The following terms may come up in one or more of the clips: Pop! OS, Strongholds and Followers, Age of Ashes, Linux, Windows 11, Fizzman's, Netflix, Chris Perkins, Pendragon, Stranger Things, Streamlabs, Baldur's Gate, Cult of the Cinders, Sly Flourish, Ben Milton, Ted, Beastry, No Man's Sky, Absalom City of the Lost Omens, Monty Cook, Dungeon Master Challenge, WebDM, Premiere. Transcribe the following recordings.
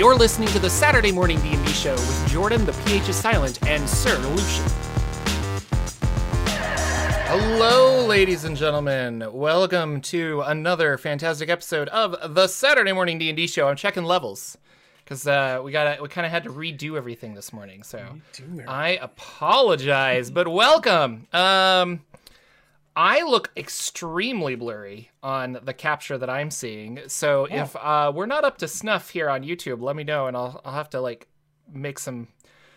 You're listening to the Saturday Morning D&D Show with Jordan, the PH is silent, and Sir Lucian. Hello, ladies and gentlemen. Welcome to another fantastic episode of the Saturday Morning D&D Show. I'm checking levels because we kind of had to redo everything this morning, so I apologize. But welcome. I look extremely blurry on the capture that I'm seeing, so if we're not up to snuff here on YouTube, let me know, and I'll have to like make some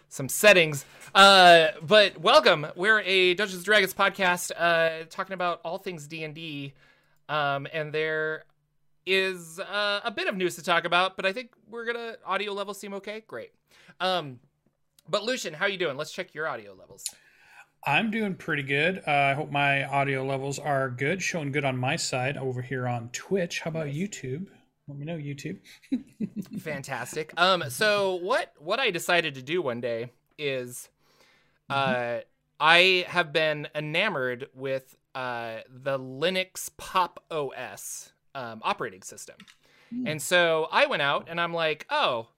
settings. But welcome. We're a Dungeons & Dragons podcast talking about all things D&D, and there is a bit of news to talk about, but I think we're gonna audio levels seem okay. Great. But Lucian, how you doing? Let's check your audio levels. I'm doing pretty good. I hope my audio levels are good, showing good on my side over here on Twitch. How about YouTube? Let me know, YouTube. Fantastic. So what I decided to do one day is I have been enamored with the Linux Pop! OS operating system. And so I went out and I'm like, oh,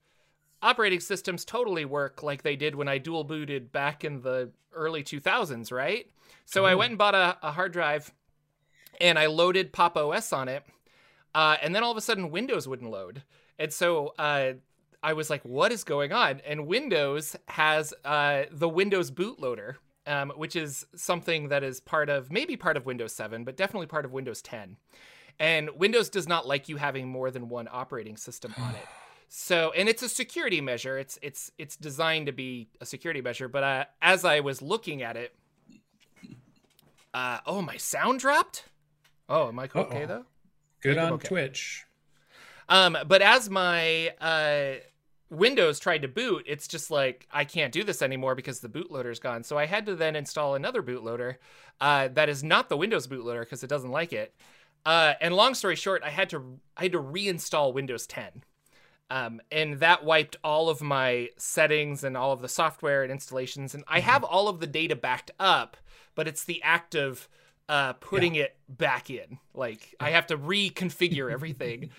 operating systems totally work like they did when I dual booted back in the early 2000s, right? So I went and bought a hard drive and I loaded Pop! OS on it. And then all of a sudden Windows wouldn't load. And so I was like, what is going on? And Windows has the Windows bootloader, which is something that is maybe part of Windows 7, but definitely part of Windows 10. And Windows does not like you having more than one operating system on it. So, and it's a security measure. It's designed to be a security measure. But as I was looking at it, oh, my sound dropped. Oh, am I okay though? Good on Twitch. But as my Windows tried to boot, it's just like I can't do this anymore because the bootloader's gone. So I had to then install another bootloader that is not the Windows bootloader because it doesn't like it. And long story short, I had to reinstall Windows 10. And that wiped all of my settings and all of the software and installations. And I have all of the data backed up, but it's the act of putting it back in. Like, I have to reconfigure everything.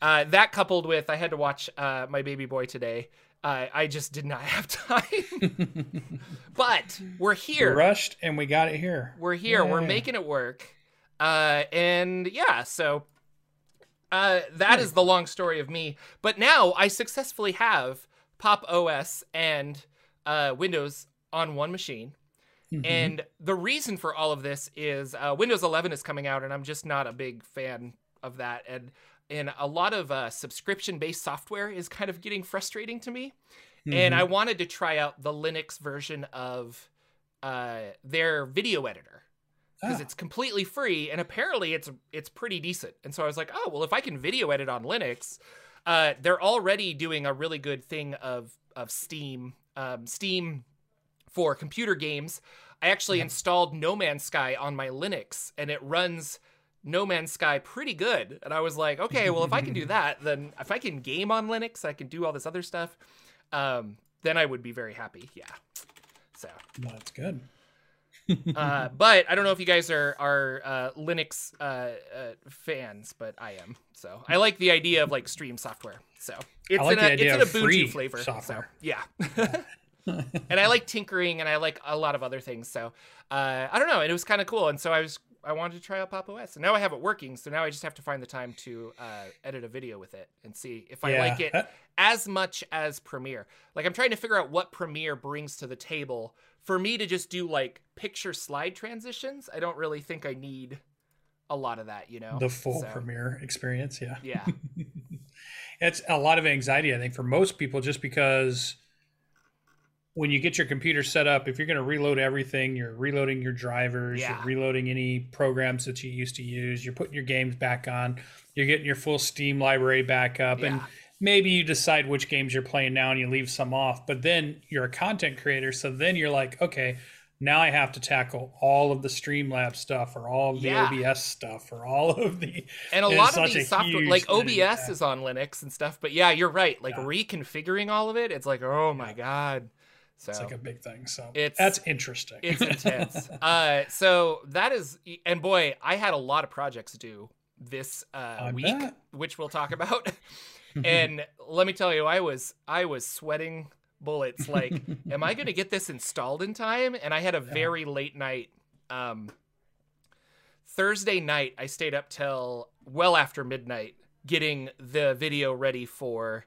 That coupled with I had to watch my baby boy today. I just did not have time. But we're here. We rushed and we got it here. We're here. Yeah. We're making it work. And yeah, so... that is the long story of me. But now I successfully have Pop! OS and Windows on one machine. And the reason for all of this is Windows 11 is coming out, and I'm just not a big fan of that. And a lot of subscription-based software is kind of getting frustrating to me. And I wanted to try out the Linux version of their video editor. Because it's completely free, and apparently it's pretty decent. And so I was like, oh, well, if I can video edit on Linux, they're already doing a really good thing of Steam. Steam for computer games. I actually installed No Man's Sky on my Linux, and it runs No Man's Sky pretty good. And I was like, okay, well, if I can do that, then if I can game on Linux, I can do all this other stuff, then I would be very happy. Yeah. So that's good. But I don't know if you guys are Linux fans, but I am. So I like the idea of like stream software. So it's like it's an Ubuntu flavor. Software. So yeah. And I like tinkering and I like a lot of other things. So I don't know. And it was kind of cool. And so I wanted to try out Pop! OS, and now I have it working. So now I just have to find the time to edit a video with it and see if I like it as much as Premiere. Like I'm trying to figure out what Premiere brings to the table for me to just do like picture slide transitions. I don't really think I need a lot of that, you know, the full Premiere experience. Yeah. Yeah. It's a lot of anxiety, I think, for most people, just because when you get your computer set up, if you're going to reload everything, you're reloading your drivers, you're reloading any programs that you used to use, you're putting your games back on, you're getting your full Steam library back up, and maybe you decide which games you're playing now and you leave some off, but then you're a content creator, so then you're like, okay, now I have to tackle all of the Streamlabs stuff or all of the OBS stuff or all of the... And a lot of these software, like OBS is on Linux and stuff, but yeah, you're right, like reconfiguring all of it, it's like, oh my God. So it's like a big thing. So that's interesting. It's intense. So that is, and boy, I had a lot of projects due this week, which we'll talk about. And let me tell you, I was sweating bullets. Like, am I going to get this installed in time? And I had a very late night. Thursday night, I stayed up till well after midnight getting the video ready for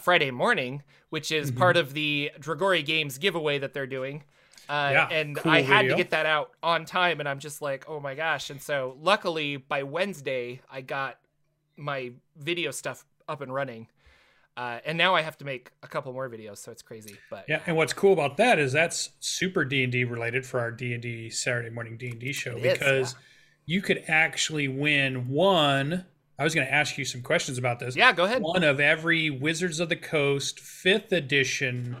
Friday morning, which is part of the Dragori Games giveaway that they're doing. And cool I had video. To get that out on time, and I'm just like, oh my gosh. And so luckily by Wednesday, I got my video stuff up and running. And now I have to make a couple more videos, so it's crazy. But yeah, and what's cool about that is that's super D&D related for our D&D Saturday morning D&D show, because you could actually win one. I was going to ask you some questions about this. Yeah, go ahead. One of every Wizards of the Coast 5th edition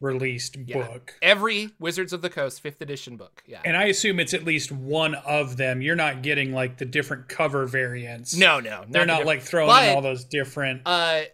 released book. Every Wizards of the Coast 5th edition book. Yeah. And I assume it's at least one of them. You're not getting like the different cover variants. No. They're not like throwing in all those different and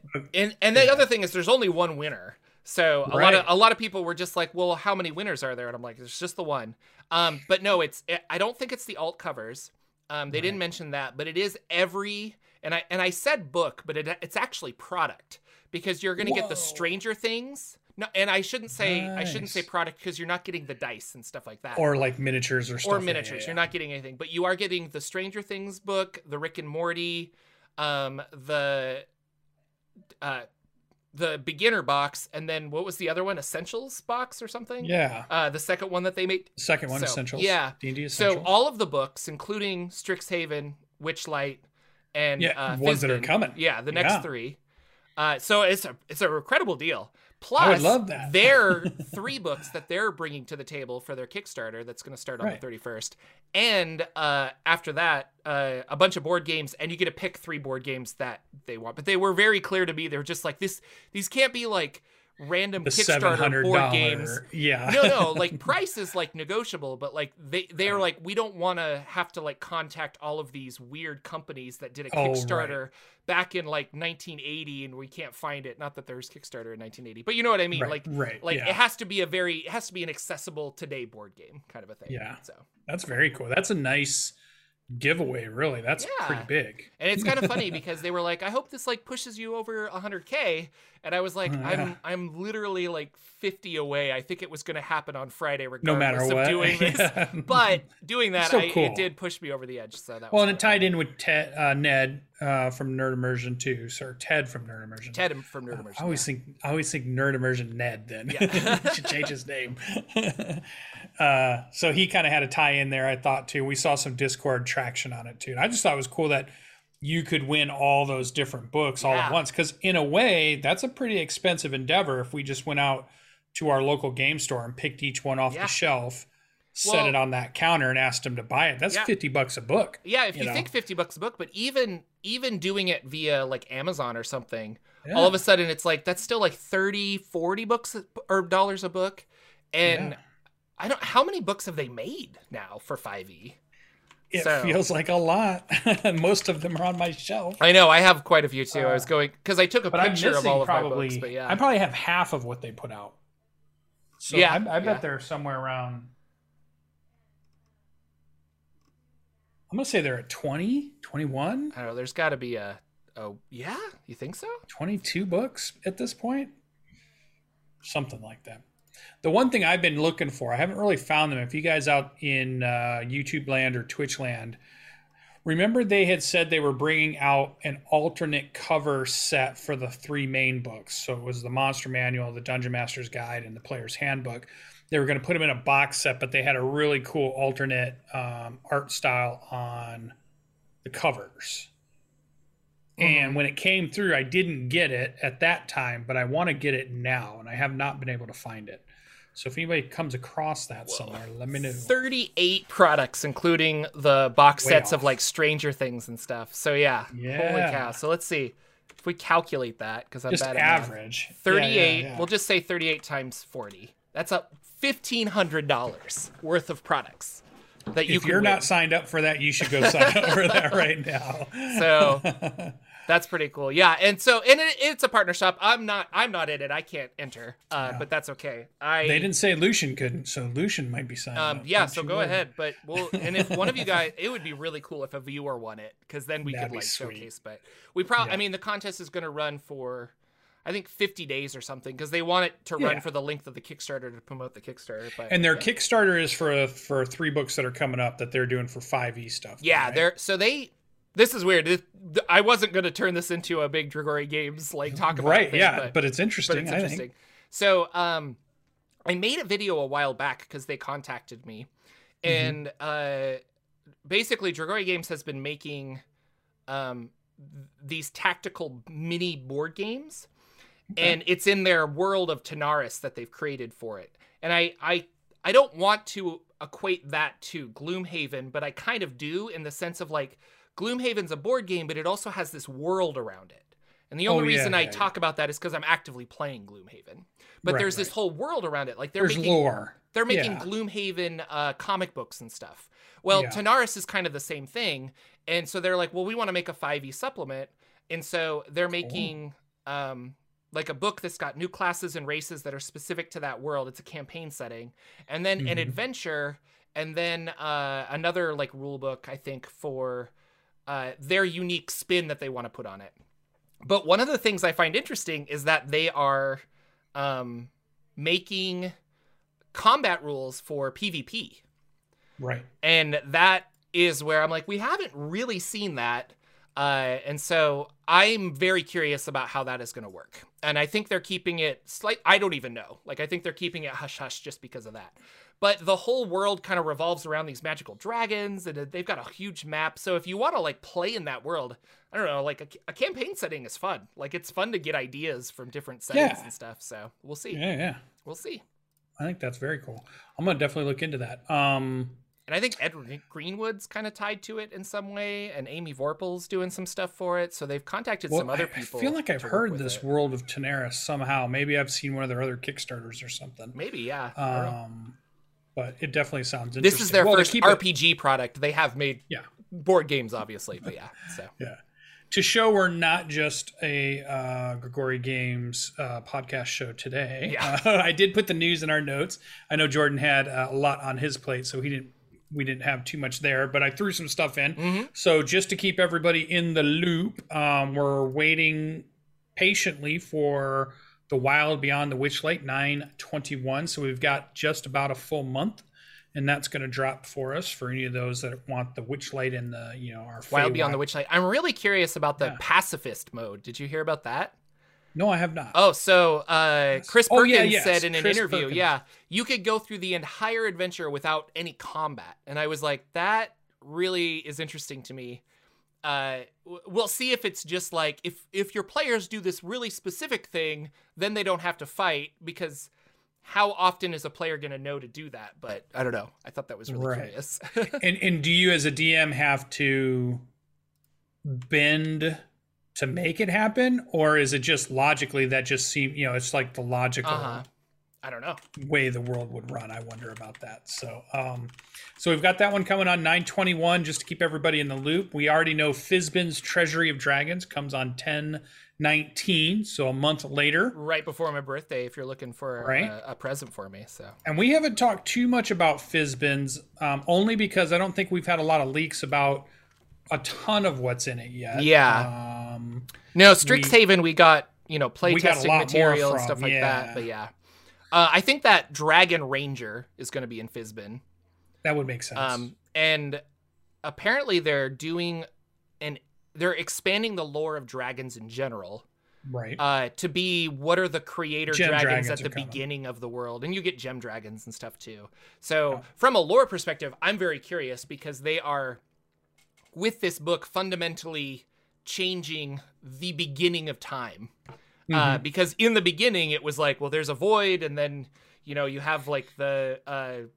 the other thing is there's only one winner. So a lot of people were just like, well, how many winners are there? And I'm like, there's just the one. But no, I don't think it's the alt covers. They didn't mention that, but it is every, and I said book, but it's actually product, because you're going to get the Stranger Things. No, and I shouldn't say I shouldn't say product, because you're not getting the dice and stuff like that. Or like miniatures or stuff. Or miniatures. Like, you're not getting anything, but you are getting the Stranger Things book, the Rick and Morty, the beginner box, and then what was the other one? Essentials box or something? Yeah. The second one that they made. Second one, Essentials. Yeah. D&D Essentials. So all of the books, including Strixhaven, Witchlight, and ones Fizzman, that are coming. Yeah, the next three. So it's a incredible deal. Plus, I would love that. There are three books that they're bringing to the table for their Kickstarter that's going to start on the 31st. And after that, a bunch of board games, and you get to pick three board games that they want. But they were very clear to me. They were just like, these can't be like random Kickstarter board games. Yeah. No, like price is like negotiable, but like they're like, we don't want to have to like contact all of these weird companies that did a Kickstarter back in like 1980 and we can't find it. Not that there's Kickstarter in 1980, but you know what I mean? It has to be an accessible today board game kind of a thing. Yeah. So that's very cool. That's a nice giveaway, really. That's pretty big. And it's kind of funny because they were like, I hope this like pushes you over 100K. And I was like, I'm literally like 50 away. I think it was going to happen on Friday regardless of doing this. Yeah. But doing that, it did push me over the edge. So that was cool. It tied in with Ted, Ned from Nerd Immersion too. Sir Ted from Nerd Immersion. Ted from Nerd Immersion. I always think Nerd Immersion Ned then. Yeah. Should change his name. So he kind of had a tie in there, I thought too. We saw some Discord traction on it too. And I just thought it was cool that you could win all those different books all at once. Because in a way, that's a pretty expensive endeavor if we just went out to our local game store and picked each one off the shelf, set it on that counter and asked them to buy it. That's $50 a book. Yeah, if you think $50 a book, but even doing it via like Amazon or something, all of a sudden it's like, that's still like 30, 40 books or dollars a book. And how many books have they made now for 5e? It feels like a lot. Most of them are on my shelf. I know. I have quite a few too. I was going because I took a picture of all of my books. But I probably have half of what they put out. So I bet they're somewhere around. I'm gonna say they're at 20, 21. I don't know. There's got to be you think so? 22 books at this point, something like that. The one thing I've been looking for, I haven't really found them. If you guys out in YouTube land or Twitch land, remember they had said they were bringing out an alternate cover set for the three main books. So it was the Monster Manual, the Dungeon Master's Guide, and the Player's Handbook. They were going to put them in a box set, but they had a really cool alternate art style on the covers. And when it came through, I didn't get it at that time, but I want to get it now, and I have not been able to find it. So if anybody comes across that somewhere, let me know. 38 products, including the box sets of like Stranger Things and stuff. So yeah, holy cow. So let's see if we calculate that, because I'm just bad at average. 38. Yeah. We'll just say 38 times 40. That's up $1,500 worth of products. If you're not signed up for that, you should go sign up for that right now. So That's pretty cool. Yeah, and so it's a partner shop. I'm not in it. I can't enter, no. But that's okay. They didn't say Lucian couldn't, so Lucian might be signed up. Yeah, so go ahead. But and if one of you guys, it would be really cool if a viewer won it, because then we could like showcase. But we probably, I mean, the contest is going to run for, I think, 50 days or something, because they want it to run for the length of the Kickstarter to promote the Kickstarter. But, and their Kickstarter is for 3 books that are coming up that they're doing for 5e stuff. Yeah, right? This is weird. I wasn't going to turn this into a big Dragori Games talk about thing, but it's interesting. I think. So I made a video a while back because they contacted me, and basically Dragori Games has been making these tactical mini board games, and it's in their world of Talaris that they've created for it. And I don't want to equate that to Gloomhaven, but I kind of do, in the sense of Gloomhaven's a board game, but it also has this world around it. And the only reason I talk about that is because I'm actively playing Gloomhaven. But there's this whole world around it. There's lore. They're making Gloomhaven comic books and stuff. Well, Talaris is kind of the same thing. And so they're like, well, we want to make a 5e supplement. And so they're making a book that's got new classes and races that are specific to that world. It's a campaign setting. And then an adventure. And then another rule book, I think, for... their unique spin that they want to put on it. But one of the things I find interesting is that they are making combat rules for PvP. Right. And that is where I'm like, we haven't really seen that. And so I'm very curious about how that is going to work. And I think they're keeping it I don't even know. I think they're keeping it hush hush just because of that. But the whole world kind of revolves around these magical dragons, and they've got a huge map. So if you want to play in that world, I don't know, a campaign setting is fun. It's fun to get ideas from different settings and stuff. So we'll see. Yeah. We'll see. I think that's very cool. I'm going to definitely look into that. And I think Edward Greenwood's kind of tied to it in some way, and Amy Vorpal's doing some stuff for it. So they've contacted some other people. I feel like I've heard this world of Talaris somehow. Maybe I've seen one of their other Kickstarters or something. Maybe, yeah. But it definitely sounds interesting. This is their first RPG product. They have made board games, obviously, but to show we're not just a Dragori Games podcast show today. Yeah. I did put the news in our notes. I know Jordan had a lot on his plate, so we didn't have too much there, but I threw some stuff in. So just to keep everybody in the loop, we're waiting patiently for The Wild Beyond the Witchlight 9/21. So we've got just about a full month, and that's going to drop for us for any of those that want the Witchlight and the our Wild Beyond the Witchlight. I'm really curious about the pacifist mode. Did you hear about that? No, I have not. Oh, so Chris Perkins said in an interview, you could go through the entire adventure without any combat, and I was like, that really is interesting to me. We'll see if it's just if your players do this really specific thing, then they don't have to fight, because how often is a player going to know to do that? But I don't know. I thought that was really curious. And do you as a DM have to bend to make it happen? Or is it just logically that just seems, it's the logical I don't know way the world would run. I wonder about that. So we've got that one coming on 9/21, just to keep everybody in the loop. We already know Fizzman's Treasury of Dragons comes on 10/19, so a month later, right before my birthday, if you're looking for a present for me. So, and we haven't talked too much about Fizzman's, only because I don't think we've had a lot of leaks about a ton of what's in it yet. Yeah. No, Strixhaven, we got playtesting material and stuff like that, but yeah. I think that Dragon Ranger is going to be in Fizzman. That would make sense. And apparently they're doing they're expanding the lore of dragons in general. Right. To be what are the creator dragons at the beginning of the world. And you get gem dragons and stuff too. So from a lore perspective, I'm very curious, because they are, with this book, fundamentally changing the beginning of time. Because in the beginning it was well, there's a void, and then you have the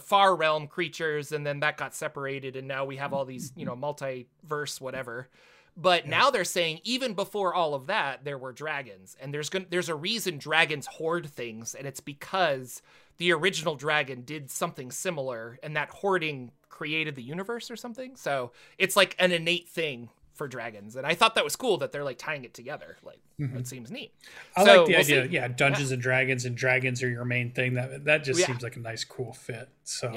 far realm creatures, and then that got separated, and now we have all these multiverse whatever. But now they're saying even before all of that there were dragons, and there's a reason dragons hoard things, and it's because the original dragon did something similar, and that hoarding created the universe or something. So it's an innate thing for dragons. And I thought that was cool that they're like tying it together. Like, it seems neat. I like the idea. Yeah. Dungeons and Dragons are your main thing. That just seems like a nice, cool fit. So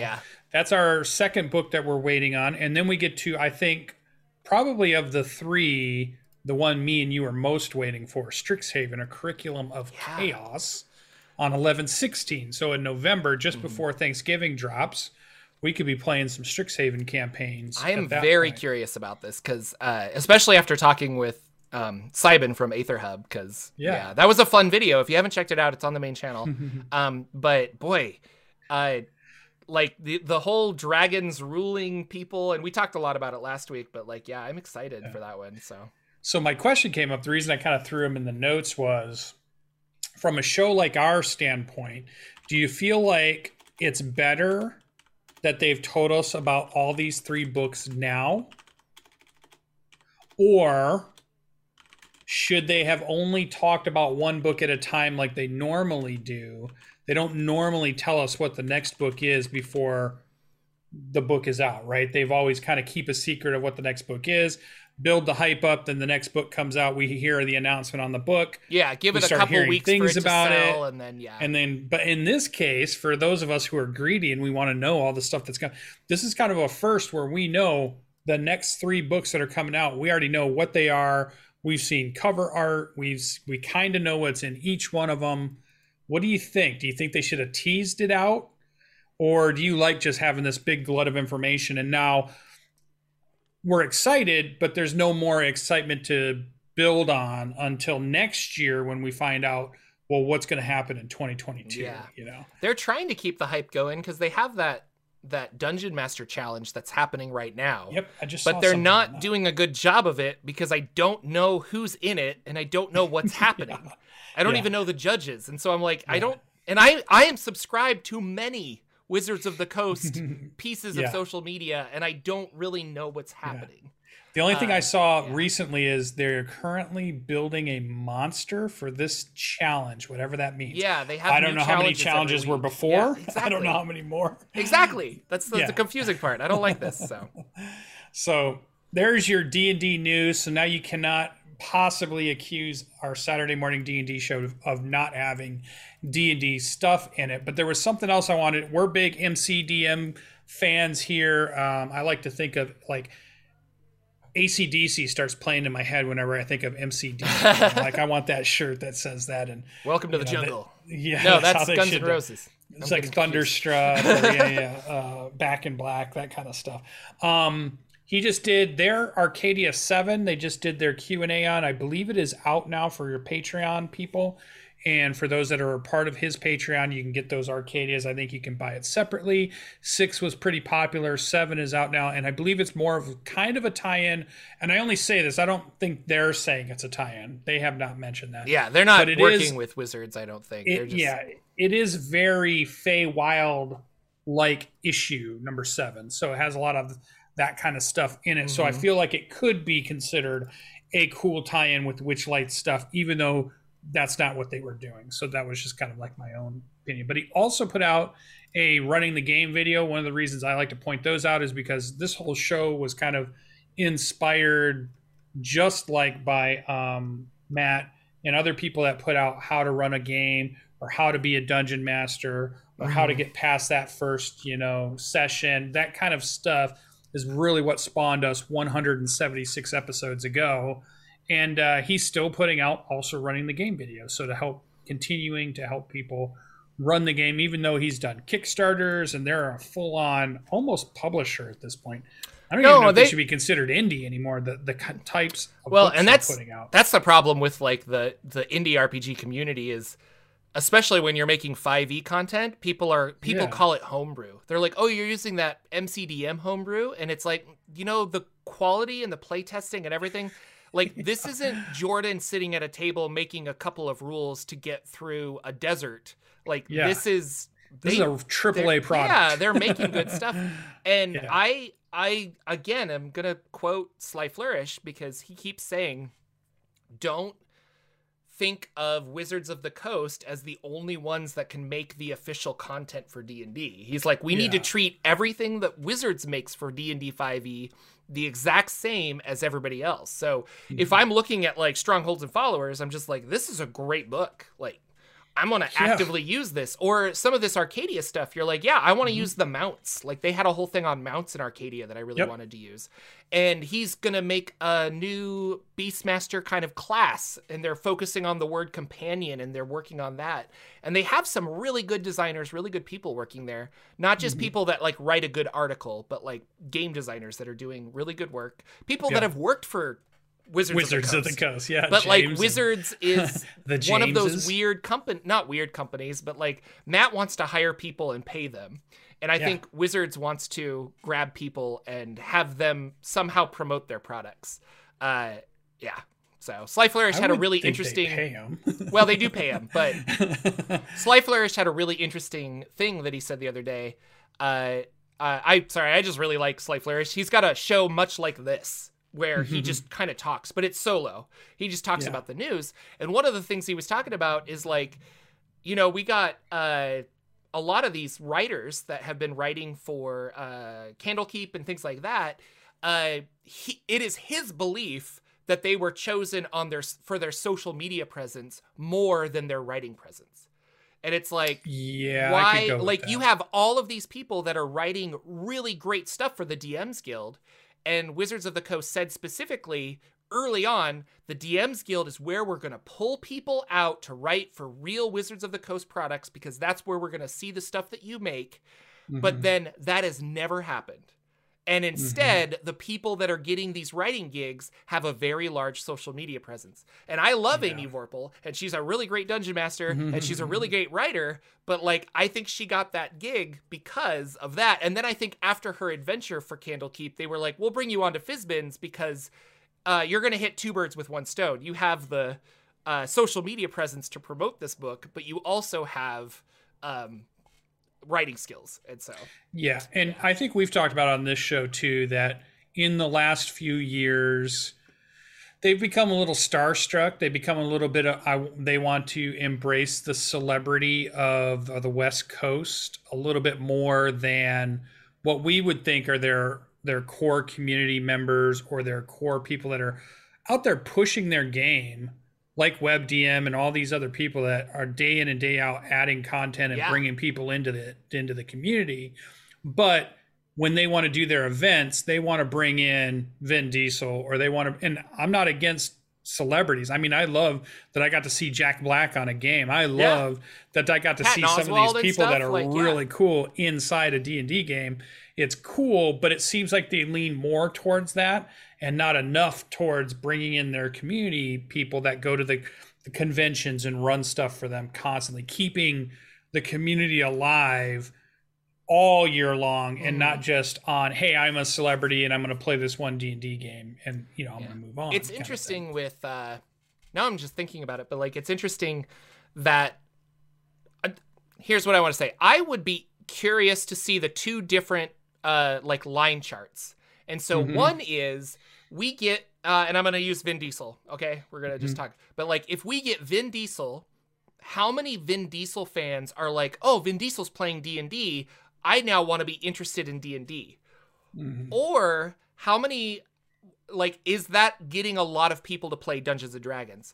that's our second book that we're waiting on. And then we get to, I think probably of the three, the one me and you are most waiting for, Strixhaven, A Curriculum of Chaos, on 11/16. So in November, just before Thanksgiving drops, we could be playing some Strixhaven campaigns. I am very curious about this because, especially after talking with Sybin from AetherHub, because that was a fun video. If you haven't checked it out, it's on the main channel. But boy, like the whole dragons ruling people, and we talked a lot about it last week. But like, yeah, I'm excited for that one. So my question came up. The reason I kind of threw them in the notes was, from a show like our standpoint, do you feel like it's better that they've told us about all these three books now, or should they have only talked about one book at a time like they normally do? They don't normally tell us what the next book is before the book is out, right? They've always kind of keep a secret of what the next book is, build the hype up, then the next book comes out, we hear the announcement on the book, give it a couple weeks things for it about to sell, it and then but in this case, for those of us who are greedy and we want to know all the stuff that's going, this is kind of a first where we know the next three books that are coming out. We already know what they are, we've seen cover art, we kind of know what's in each one of them. What do you think? Do you think they should have teased it out, or do you like just having this big glut of information and now we're excited, but there's no more excitement to build on until next year when we find out, well, what's going to happen in 2022? Yeah. You know, they're trying to keep the hype going because they have that Dungeon Master Challenge that's happening right now. Yep, I just saw they're not doing a good job of it because I don't know who's in it and I don't know what's happening. I don't even know the judges, and so I'm like, I don't. And I am subscribed to many Wizards of the Coast pieces of social media, and I don't really know what's happening. The only thing I saw recently is they're currently building a monster for this challenge, whatever that means. Yeah, they have. I don't know how many challenges were before. Yeah, exactly. I don't know how many more. Exactly. That's the confusing part. I don't like this. So there's your D&D news. So now you cannot possibly accuse our Saturday morning D&D show of not having D&D stuff in it. But there was something else I wanted. We're big MCDM fans here. I like to think of like AC/DC starts playing in my head whenever I think of MCDM. Like I want that shirt that says that. And Welcome to the Jungle. No, that's Guns N' Roses. It's like Thunderstruck, Back in Black, that kind of stuff. He just did their Arcadia 7. They just did their Q&A on. I believe it is out now for your Patreon people. And for those that are a part of his Patreon, you can get those Arcadias. I think you can buy it separately. 6 was pretty popular. 7 is out now. And I believe it's more of kind of a tie-in. And I only say this, I don't think they're saying it's a tie-in. They have not mentioned that. Yeah, they're not working with Wizards, I don't think. They're just... Yeah, it is very Feywild-like issue, number 7. So it has a lot of that kind of stuff in it. So I feel like it could be considered a cool tie-in with Witchlight stuff, even though that's not what they were doing. So that was just kind of like my own opinion. But he also put out a running the game video. One of the reasons I like to point those out is because this whole show was kind of inspired just like by Matt and other people that put out how to run a game or how to be a dungeon master or how to get past that first, session, that kind of stuff. Is really what spawned us 176 episodes ago. And he's still putting out also running the game videos. So to help people run the game, even though he's done Kickstarters and they're a full on almost publisher at this point. I don't even know if they should be considered indie anymore. The types of books and that's putting out. That's the problem with like the indie RPG community is, especially when you're making 5e content, people call it homebrew. They're like, oh, you're using that MCDM homebrew. And it's like, the quality and the playtesting and everything, like this isn't Jordan sitting at a table making a couple of rules to get through a desert. Like this is a AAA product. Yeah, they're making good stuff. And I again, I'm going to quote Sly Flourish because he keeps saying, don't think of Wizards of the Coast as the only ones that can make the official content for D&D. He's like, we need to treat everything that Wizards makes for D&D 5e the exact same as everybody else. So if I'm looking at like Strongholds and Followers, I'm just like, this is a great book. Like, I'm going to actively use this. Or some of this Arcadia stuff, you're like, yeah, I want to use the mounts. Like, they had a whole thing on mounts in Arcadia that I really wanted to use. And he's going to make a new Beastmaster kind of class, and they're focusing on the word companion, and they're working on that. And they have some really good designers, really good people working there. Not just people that, like, write a good article, but, like, game designers that are doing really good work. People that have worked for Wizards of the Coast, yeah. But James, like, Wizards is one of those weird company, not weird companies, but like Matt wants to hire people and pay them. And I think Wizards wants to grab people and have them somehow promote their products. So Sly Flourish had a really interesting, well, they do pay him, but Sly Flourish had a really interesting thing that he said the other day. I just really like Sly Flourish. He's got a show much like this, where he just kind of talks, but it's solo. He just talks about the news. And one of the things he was talking about is like, you know, we got a lot of these writers that have been writing for Candlekeep and things like that. It is his belief that they were chosen on for their social media presence more than their writing presence. And it's like, why? Like, you have all of these people that are writing really great stuff for the DMs Guild. And Wizards of the Coast said specifically early on, the DMs Guild is where we're going to pull people out to write for real Wizards of the Coast products, because that's where we're going to see the stuff that you make. But then that has never happened. And instead, the people that are getting these writing gigs have a very large social media presence. And I love Amy Vorpal, and she's a really great dungeon master, and she's a really great writer. But, like, I think she got that gig because of that. And then I think after her adventure for Candlekeep, they were like, we'll bring you on to Fizzman's because you're going to hit two birds with one stone. You have the social media presence to promote this book, but you also have... writing skills. And so I think we've talked about on this show too that in the last few years they've become a little starstruck. They become a little bit of they want to embrace the celebrity of the West Coast a little bit more than what we would think are their core community members or their core people that are out there pushing their game, like WebDM and all these other people that are day in and day out adding content and bringing people into the community. But when they want to do their events, they want to bring in Vin Diesel, or they want to, and I'm not against celebrities. I mean, I love that I got to see Jack Black on a game. I love that I got to see some of these people that are like, really cool inside a D&D game. It's cool, but it seems like they lean more towards that and not enough towards bringing in their community people that go to the conventions and run stuff for them constantly, keeping the community alive all year long and not just on, hey, I'm a celebrity and I'm going to play this one D&D game and, you know, I'm going to move on. It's interesting with, now I'm just thinking about it, but like, it's interesting that, here's what I want to say. I would be curious to see the two different, like line charts. And so one is we get, and I'm going to use Vin Diesel. Okay. We're going to just talk, but like, if we get Vin Diesel, how many Vin Diesel fans are like, oh, Vin Diesel's playing D&D. I now want to be interested in D&D. Or how many, like, is that getting a lot of people to play Dungeons and Dragons?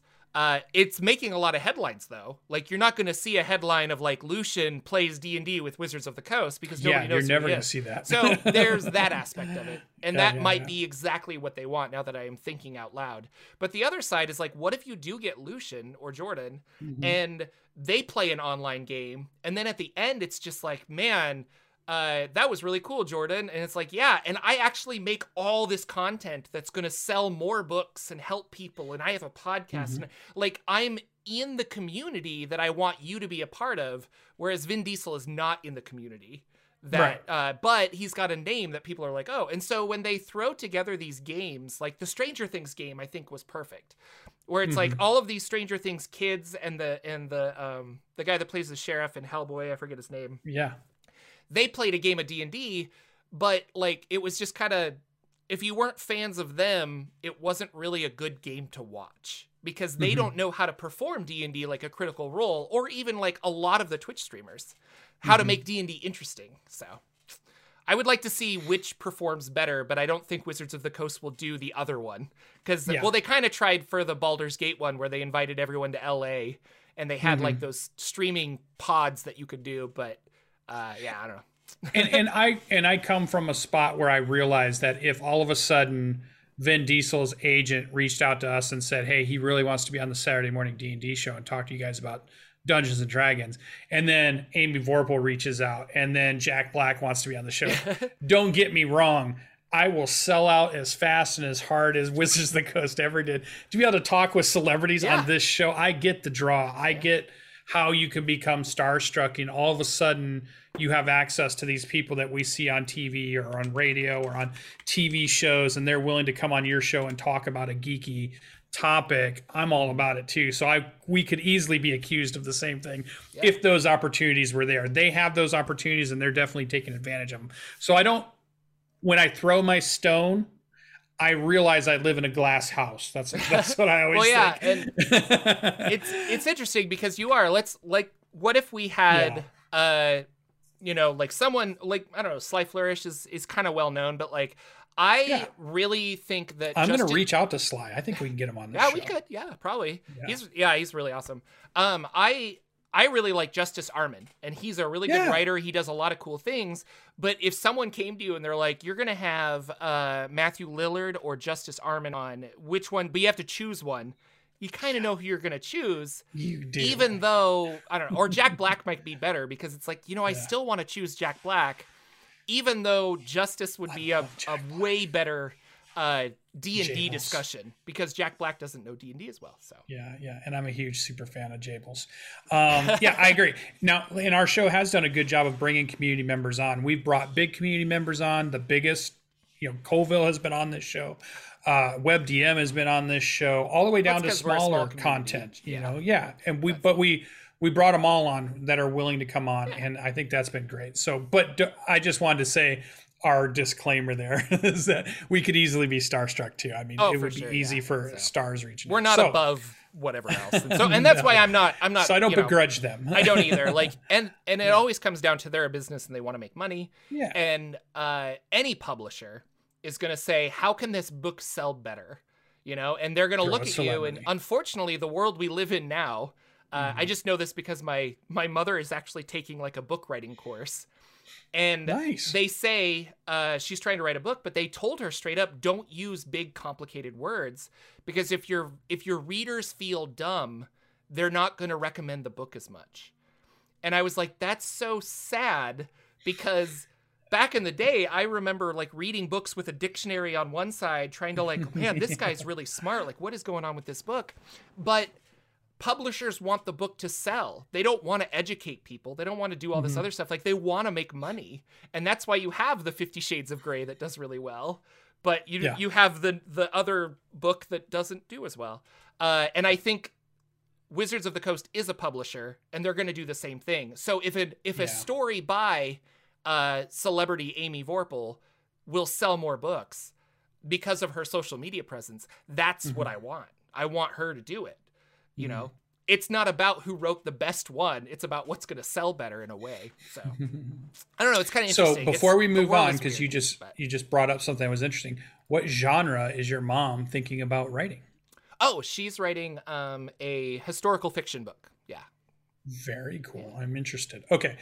It's making a lot of headlines, though. Like, you're not going to see a headline of, like, Lucian plays D&D with Wizards of the Coast because nobody knows who he is. Yeah, you're never going to see that. So there's that aspect of it. And that might be exactly what they want, now that I am thinking out loud. But the other side is, like, what if you do get Lucian or Jordan and they play an online game? And then at the end, it's just like, man, that was really cool, Jordan. And it's like, yeah, and I actually make all this content that's going to sell more books and help people. And I have a podcast. And, like, I'm in the community that I want you to be a part of, whereas Vin Diesel is not in the community. But he's got a name that people are like, oh. And so when they throw together these games, like the Stranger Things game, I think was perfect, where it's like all of these Stranger Things kids and the guy that plays the sheriff in Hellboy, I forget his name. Yeah. They played a game of D&D, but, like, it was just kind of, if you weren't fans of them, it wasn't really a good game to watch. because they don't know how to perform D&D like a critical role, or even like a lot of the Twitch streamers, how to make D&D interesting. So I would like to see which performs better, but I don't think Wizards of the Coast will do the other one. Because, well, they kind of tried for the Baldur's Gate one where they invited everyone to LA and they had like those streaming pods that you could do. But yeah, I don't know. and I come from a spot where I realized that if all of a sudden Vin Diesel's agent reached out to us and said, hey, he really wants to be on the Saturday morning D&D show and talk to you guys about Dungeons and Dragons, and then Amy Vorpal reaches out, and then Jack Black wants to be on the show, don't get me wrong, I will sell out as fast and as hard as Wizards of the Coast ever did to be able to talk with celebrities on this show. I get the draw. I get how you can become starstruck, and all of a sudden you have access to these people that we see on TV or on radio or on TV shows, and they're willing to come on your show and talk about a geeky topic. I'm all about it too. So we could easily be accused of the same thing if those opportunities were there. They have those opportunities and they're definitely taking advantage of them. So I don't, when I throw my stone, I realize I live in a glass house. That's what I always think. And it's interesting because you are, what if we had, you know, like someone like, I don't know, Sly Flourish is kind of well known, but like, I really think that I'm going to reach out to Sly. I think we can get him on this show. We could. Yeah, probably. Yeah. He's really awesome. I really like Justice Armin, and he's a really good writer. He does a lot of cool things. But if someone came to you and they're like, you're going to have Matthew Lillard or Justice Armin on, which one? But you have to choose one. You kind of know who you're going to choose. You do. Even though, I don't know, or Jack Black might be better, because it's like, you know, I still want to choose Jack Black, even though Justice would be a way better D&D discussion, because Jack Black doesn't know D&D as well. So yeah, and I'm a huge super fan of Jables. Yeah, I agree. Now, and our show has done a good job of bringing community members on. We've brought big community members on. The biggest, you know, Colville has been on this show. WebDM has been on this show, all the way down to smaller content. You know, and we brought them all on that are willing to come on, and I think that's been great. So, but I just wanted to say our disclaimer there is that we could easily be starstruck too. I mean, it would be easy for stars reaching. We're not above whatever else. And so, and that's why I'm not. So I don't begrudge them. I don't either. Like, and it always comes down to they're a business and they want to make money. Yeah. And any publisher is going to say, how can this book sell better? You know, and they're going to look at you. And unfortunately, the world we live in now. I just know this because my mother is actually taking like a book writing course, and they say she's trying to write a book, but they told her straight up, don't use big complicated words, because if your readers feel dumb, they're not going to recommend the book as much. And I was like, that's so sad, because back in the day, I remember like reading books with a dictionary on one side, trying to like, man, this guy's really smart. Like, what is going on with this book? But publishers want the book to sell. They don't want to educate people. They don't want to do all this other stuff. Like, they want to make money. And that's why you have the 50 Shades of Grey that does really well, but you have the other book that doesn't do as well. And I think Wizards of the Coast is a publisher, and they're going to do the same thing. So if a story by celebrity Amy Vorpal will sell more books because of her social media presence, that's what I want. I want her to do it. You know, it's not about who wrote the best one. It's about what's going to sell better in a way. So I don't know. It's kind of interesting. So before we move on, because you just brought up something that was interesting. What genre is your mom thinking about writing? Oh, she's writing a historical fiction book. Yeah. Very cool. I'm interested. Okay.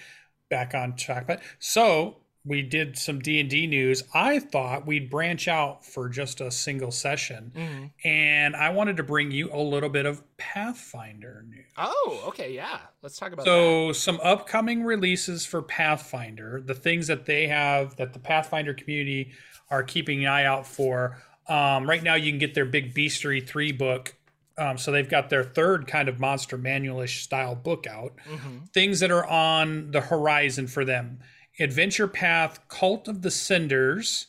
Back on track. But so we did some D&D news. I thought we'd branch out for just a single session. And I wanted to bring you a little bit of Pathfinder news. Oh, okay. Yeah. Let's talk about that. So some upcoming releases for Pathfinder, the things that they have that the Pathfinder community are keeping an eye out for. Right now you can get their Big Beastery 3 book. So they've got their third kind of monster manual-ish style book out. Things that are on the horizon for them. Adventure Path, Cult of the Cinders,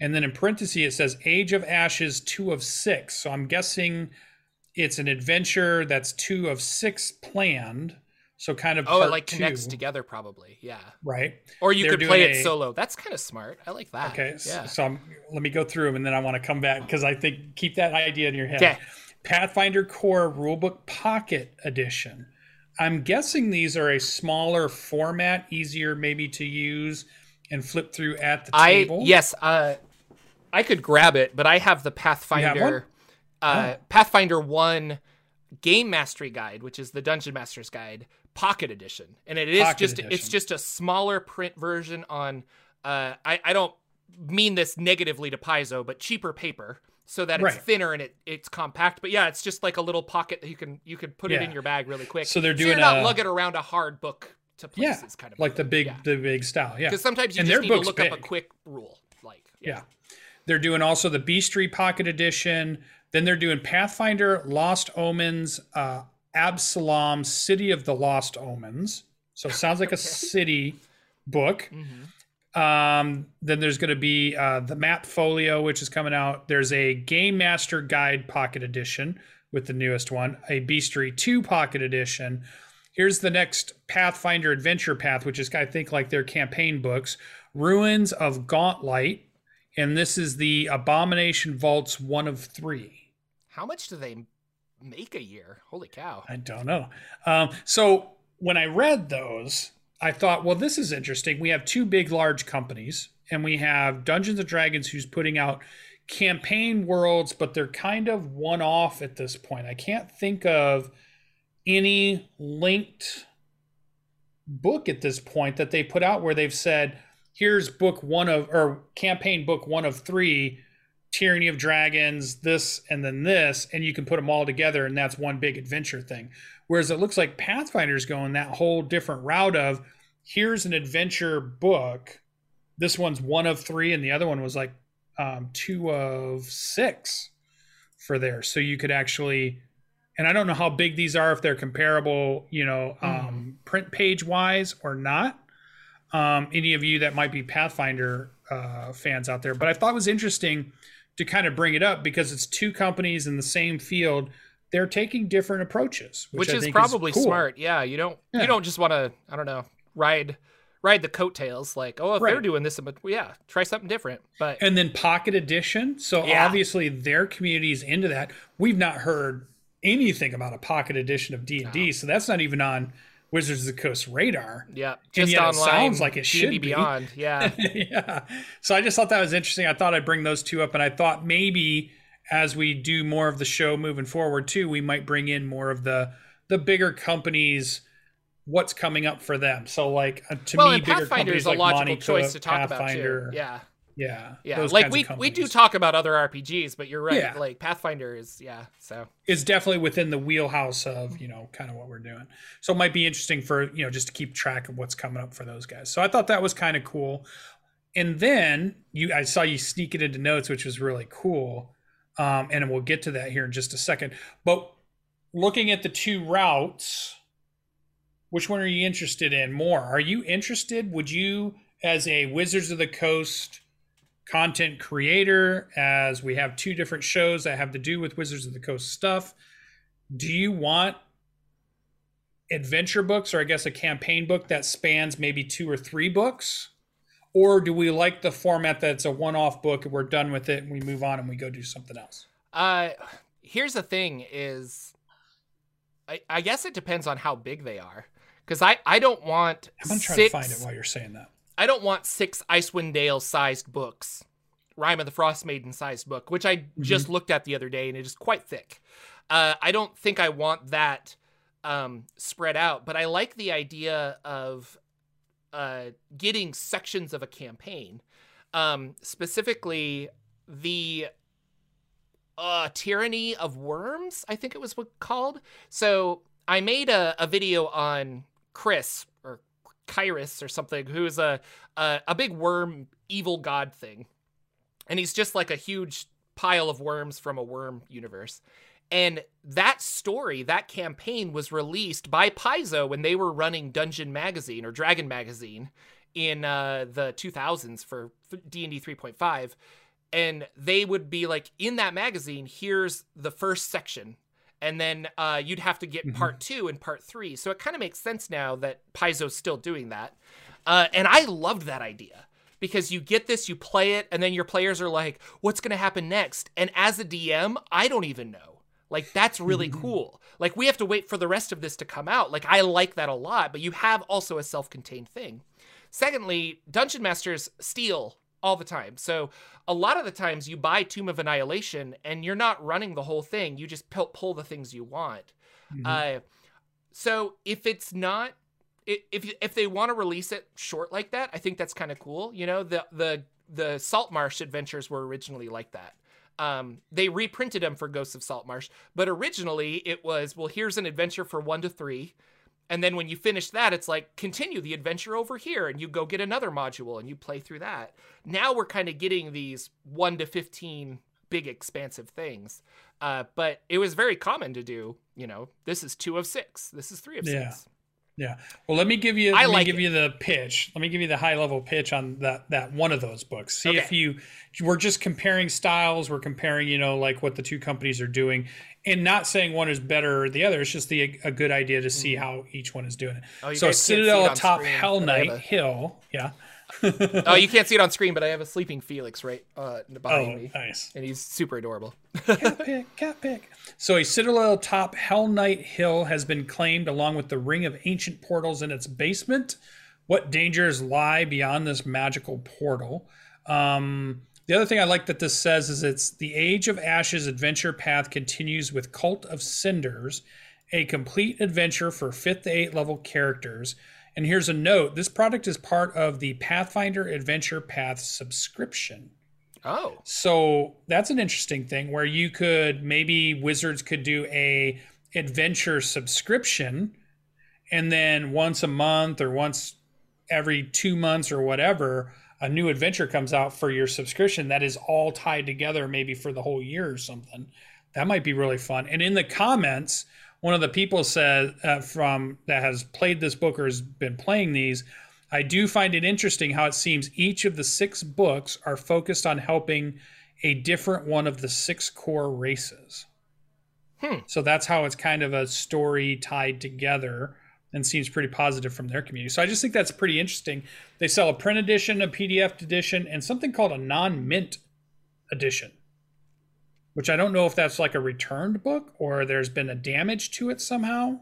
and then in parentheses it says Age of Ashes 2 of 6. So I'm guessing it's an adventure that's 2 of 6 planned. So kind of part two. Connects together probably, yeah. Right. Or you could play it solo. That's kind of smart. I like that. Okay, so let me go through them, and then I want to come back because I think keep that idea in your head. Okay. Pathfinder Core Rulebook Pocket Edition. I'm guessing these are a smaller format, easier maybe to use and flip through at the table. Yes, I could grab it, but I have the Pathfinder Pathfinder 1 Game Mastery Guide, which is the Dungeon Master's Guide Pocket Edition, and it is it's just a smaller print version on. I don't mean this negatively to Paizo, but cheaper paper, so that it's thinner and it's compact. But yeah, it's just like a little pocket that you can put it in your bag really quick. So they're doing you're not lugging around a hard book to places, kind of like the big style. Yeah, because sometimes you just need to look up a quick rule. They're doing also the Beastry Pocket Edition. Then they're doing Pathfinder, Lost Omens, Absalom, City of the Lost Omens. So it sounds like a city book. Mm-hmm. Then there's going to be the Map Folio, which is coming out. There's a Game Master Guide Pocket Edition with the newest one, a Beastry 2 Pocket Edition. Here's the next Pathfinder Adventure Path, which is, I think, like their campaign books. Ruins of Gauntlight. And this is the Abomination Vaults 1 of 3. How much do they make a year? Holy cow. I don't know. So when I read those, I thought, well, this is interesting. We have two big, large companies, and we have Dungeons & Dragons, who's putting out campaign worlds, but they're kind of one-off at this point. I can't think of any linked book at this point that they put out where they've said, here's campaign book 1 of 3, Tyranny of Dragons, this, and then this, and you can put them all together, and that's one big adventure thing. Whereas it looks like Pathfinder's going that whole different route of, here's an adventure book. This one's 1 of 3, and the other one was like 2 of 6 for there. So you could actually, and I don't know how big these are, if they're comparable, print page wise or not. Any of you that might be Pathfinder fans out there, but I thought it was interesting to kind of bring it up because it's two companies in the same field. They're taking different approaches, which is probably cool. Smart. Yeah, you don't just want to, I don't know, ride the coattails like, oh, if they're doing this, but yeah, try something different. But and then Pocket Edition. So obviously their community is into that. We've not heard anything about a Pocket Edition of D&D, so that's not even on Wizards of the Coast radar. Yeah, just online. It sounds like it should be beyond. Yeah, yeah. So I just thought that was interesting. I thought I'd bring those two up, and I thought maybe as we do more of the show moving forward too, we might bring in more of the bigger companies. What's coming up for them? So like to me, bigger companies like Monty Cook, Pathfinder. Yeah. Like we do talk about other RPGs, but you're right. Yeah. Like Pathfinder is, so it's definitely within the wheelhouse of, kind of what we're doing. So it might be interesting for, just to keep track of what's coming up for those guys. So I thought that was kind of cool. And then I saw you sneak it into notes, which was really cool. And we'll get to that here in just a second, but looking at the two routes, which one are you interested in more? Are you interested? Would you, as a Wizards of the Coast content creator, as we have two different shows that have to do with Wizards of the Coast stuff, do you want adventure books, or I guess a campaign book that spans maybe 2 or 3 books, or do we like the format that's a one-off book and we're done with it and we move on and we go do something else? Here's the thing is, I guess it depends on how big they are, because I don't want I'm gonna try to find it while you're saying that. I don't want 6 Icewind Dale-sized books, Rime of the Frost Maiden-sized book, which I just looked at the other day, and it is quite thick. I don't think I want that spread out, but I like the idea of getting sections of a campaign. Specifically, the Tyranny of Worms, I think it was called. So I made a video on Chris, or Kyrus or something, who is a big worm evil god thing, and he's just like a huge pile of worms from a worm universe. And that story, that campaign, was released by Paizo when they were running Dungeon Magazine or Dragon Magazine in the 2000s for D&D 3.5, and they would be like, in that magazine, here's the first section. And then you'd have to get part 2 and part 3. So it kind of makes sense now that Paizo's still doing that. And I loved that idea, because you get this, you play it, and then your players are like, what's going to happen next? And as a DM, I don't even know. Like, that's really cool. Like, we have to wait for the rest of this to come out. Like, I like that a lot, but you have also a self-contained thing. Secondly, Dungeon Masters steal all the time. So a lot of the times you buy Tomb of Annihilation and you're not running the whole thing. You just pull the things you want. So if it's not, if they want to release it short like that, I think that's kind of cool. You know, the Saltmarsh adventures were originally like that. They reprinted them for Ghosts of Saltmarsh, but originally it was, well, here's an adventure for 1 to 3. And then when you finish that, it's like, continue the adventure over here, and you go get another module and you play through that. Now we're kind of getting these 1 to 15 big expansive things. But it was very common to do, you know, this is 2 of 6. This is 3 of 6. Yeah. Well, let me give you, let me give you the pitch. Let me give you the high level pitch on that one of those books. See if you, we're just comparing styles. We're comparing, you know, like what the two companies are doing and not saying one is better or the other. It's just a good idea to see how each one is doing it. Oh, so Citadel atop Hell Knight Hill. Yeah. Oh, you can't see it on screen, but I have a sleeping Felix right behind me. Nice. And he's super adorable. Cat pick. So a Citadel atop Hell Knight Hill has been claimed along with the ring of ancient portals in its basement. What dangers lie beyond this magical portal? The other thing I like that this says is it's the Age of Ashes adventure path continues with Cult of Cinders, a complete adventure for 5th to 8th level characters. And here's a note. This product is part of the Pathfinder Adventure Path subscription. Oh. So that's an interesting thing where you could, maybe Wizards could do a adventure subscription, and then once a month or once every 2 months or whatever, a new adventure comes out for your subscription that is all tied together maybe for the whole year or something. That might be really fun. And in the comments, one of the people said that has played this book or has been playing these, I do find it interesting how it seems each of the 6 books are focused on helping a different one of the 6 core races. So that's how it's kind of a story tied together and seems pretty positive from their community. So I just think that's pretty interesting. They sell a print edition, a PDF edition, and something called a non-mint edition, which I don't know if that's like a returned book or there's been a damage to it somehow.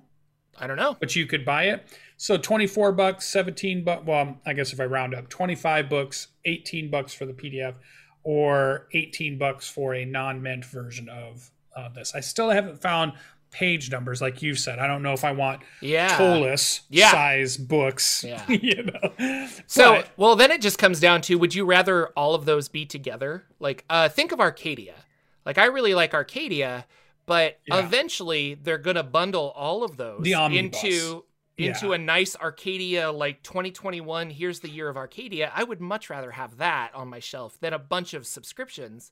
I don't know. But you could buy it. So 24 bucks, 17 bucks. Well, I guess if I round up, 25 bucks, 18 bucks for the PDF, or 18 bucks for a non-mint version of this. I still haven't found page numbers like you said. I don't know if I want Tolus size books. You know? So, but, well, then it just comes down to, would you rather all of those be together? Like, think of Arcadia. Like, I really like Arcadia, but eventually they're going to bundle all of those into a nice Arcadia, like 2021, here's the year of Arcadia. I would much rather have that on my shelf than a bunch of subscriptions.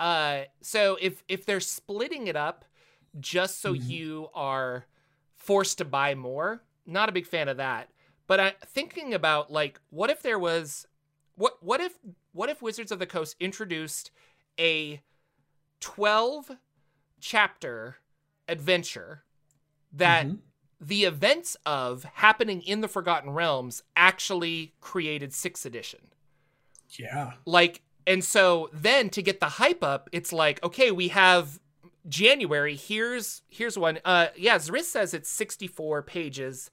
So if they're splitting it up just so you are forced to buy more, not a big fan of that. But I'm thinking about, like, what if there was, what if Wizards of the Coast introduced a 12 chapter adventure that the events of happening in the Forgotten Realms actually created 6th edition. Yeah. Like, and so then to get the hype up, it's like, okay, we have January. Here's one. Zris says it's 64 pages.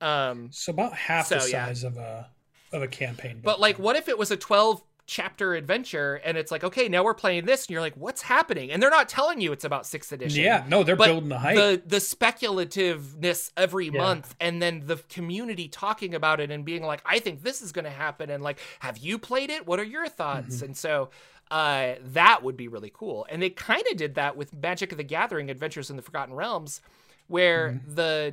So about half the size of a campaign book. But like, what if it was a 12 chapter adventure and it's like, okay, now we're playing this, and you're like, what's happening? And they're not telling you it's about 6th edition. Yeah, no, they're building the hype. The speculativeness every month, and then the community talking about it and being like, I think this is going to happen, and like, have you played it? What are your thoughts? And so that would be really cool. And they kind of did that with Magic of the Gathering Adventures in the Forgotten Realms, where the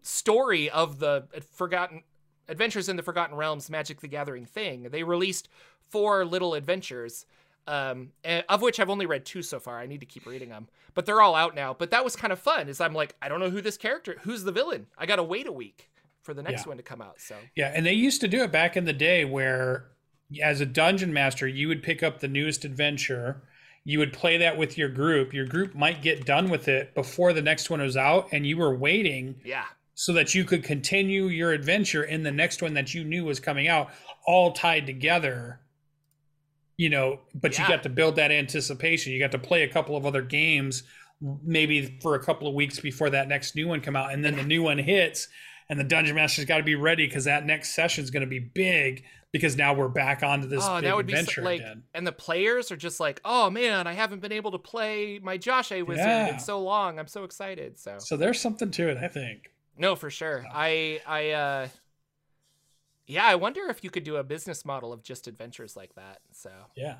story of the Forgotten Adventures in the Forgotten Realms, Magic the Gathering thing. They released 4 little adventures, of which I've only read 2 so far. I need to keep reading them, but they're all out now. But that was kind of fun, is I'm like, I don't know who's the villain. I got to wait a week for the next one to come out. So yeah, and they used to do it back in the day where as a dungeon master, you would pick up the newest adventure. You would play that with your group. Your group might get done with it before the next one was out, and you were waiting. Yeah. So that you could continue your adventure in the next one that you knew was coming out, all tied together you know, but you got to build that anticipation. You got to play a couple of other games, maybe for a couple of weeks before that next new one come out. And then the new one hits and the Dungeon Master's got to be ready, because that next session is going to be big, because now we're back onto this big that would adventure be so, like, again. And the players are just like, oh man, I haven't been able to play my Joshay Wizard in so long. I'm so excited. So there's something to it, I think. No, for sure. I wonder if you could do a business model of just adventures like that. So yeah,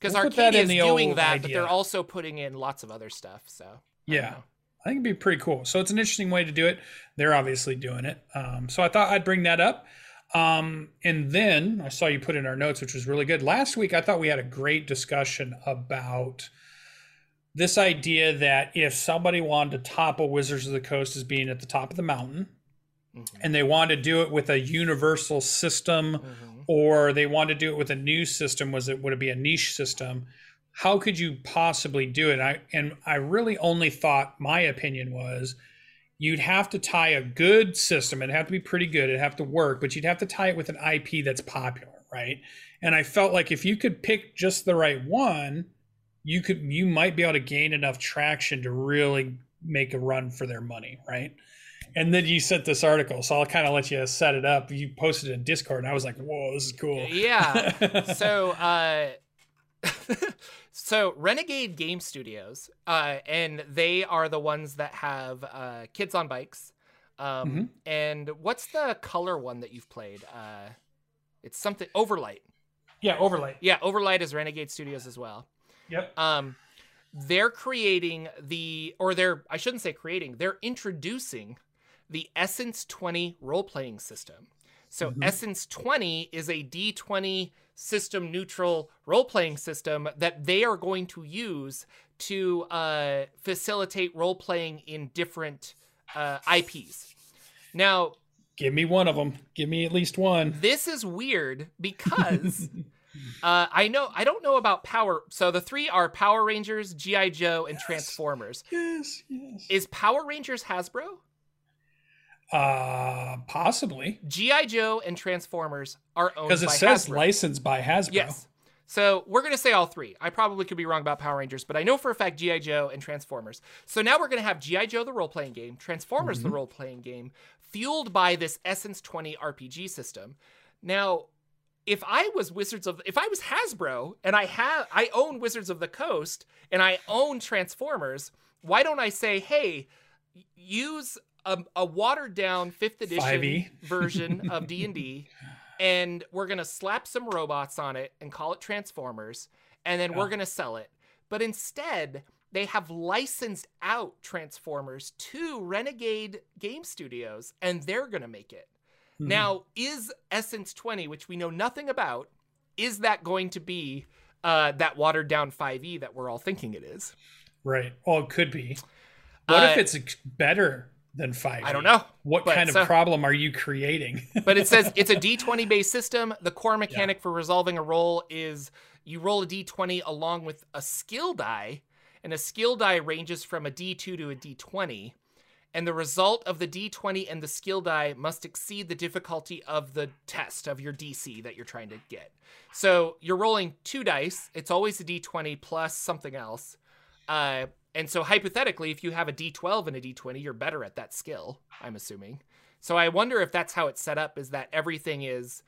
because Arcadia is doing that, but they're also putting in lots of other stuff. So yeah, I think it'd be pretty cool. So it's an interesting way to do it. They're obviously doing it. So I thought I'd bring that up. And then I saw you put in our notes, which was really good. Last week, I thought we had a great discussion about this idea that if somebody wanted to topple Wizards of the Coast as being at the top of the mountain, and they want to do it with a universal system, or they want to do it with a new system, would it be a niche system? How could you possibly do it? I really only thought, my opinion was, you'd have to tie a good system. It'd have to be pretty good. It'd have to work, but you'd have to tie it with an IP that's popular, right? And I felt like if you could pick just the right one, you might be able to gain enough traction to really make a run for their money, right? And then you sent this article, so I'll kind of let you set it up. You posted it in Discord, and I was like, whoa, this is cool. Yeah. So Renegade Game Studios, and they are the ones that have Kids on Bikes. And what's the color one that you've played? It's something, Overlight. Yeah, Overlight. Yeah, Overlight is Renegade Studios as well. Yep. They're creating they're introducing the Essence 20 role-playing system. So Essence 20 is a D20 system-neutral role-playing system that they are going to use to facilitate role-playing in different IPs. Now, give me one of them. Give me at least one. This is weird because I don't know about Power. So the three are Power Rangers, G.I. Joe, and Transformers. Yes. Is Power Rangers Hasbro? Possibly. G.I. Joe and Transformers are owned by Hasbro. Because it says licensed by Hasbro. Yes. So we're going to say all three. I probably could be wrong about Power Rangers, but I know for a fact G.I. Joe and Transformers. So now we're going to have G.I. Joe, the role-playing game, Transformers, the role-playing game, fueled by this Essence 20 RPG system. Now, if I was Hasbro and I own Wizards of the Coast and I own Transformers, why don't I say, hey, use a watered down 5th edition version of D&D, and we're going to slap some robots on it and call it Transformers, and then we're going to sell it. But instead, they have licensed out Transformers to Renegade Game Studios, and they're going to make it. Now, is Essence 20, which we know nothing about, is that going to be that watered down 5e that we're all thinking it is? Right. Well, it could be. What if it's better than 5e? I don't know. What kind of problem are you creating? But it says it's a D20 based system. The core mechanic for resolving a roll is you roll a D20 along with a skill die, and a skill die ranges from a D2 to a D20. And the result of the D20 and the skill die must exceed the difficulty of the test of your DC that you're trying to get. So you're rolling two dice. It's always a D20 plus something else. And so hypothetically, if you have a D12 and a D20, you're better at that skill, I'm assuming. So I wonder if that's how it's set up, is that everything is,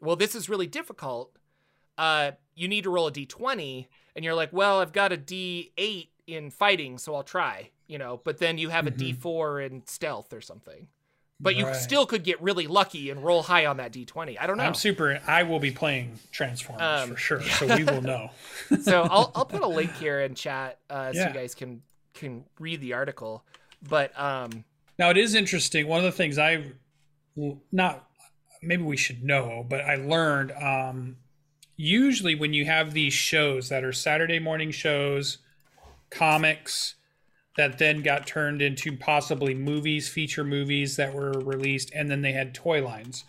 well, this is really difficult. You need to roll a D20, and you're like, well, I've got a D8 in fighting, so I'll try. But then you have a D4 in stealth or something. But you still could get really lucky and roll high on that D20. I don't know. I will be playing Transformers for sure, so we will know. So I'll put a link here in chat so you guys can read the article. But now it is interesting. One of the things maybe we should know, but I learned usually when you have these shows that are Saturday morning shows, comics that then got turned into possibly movies, feature movies that were released, and then they had toy lines.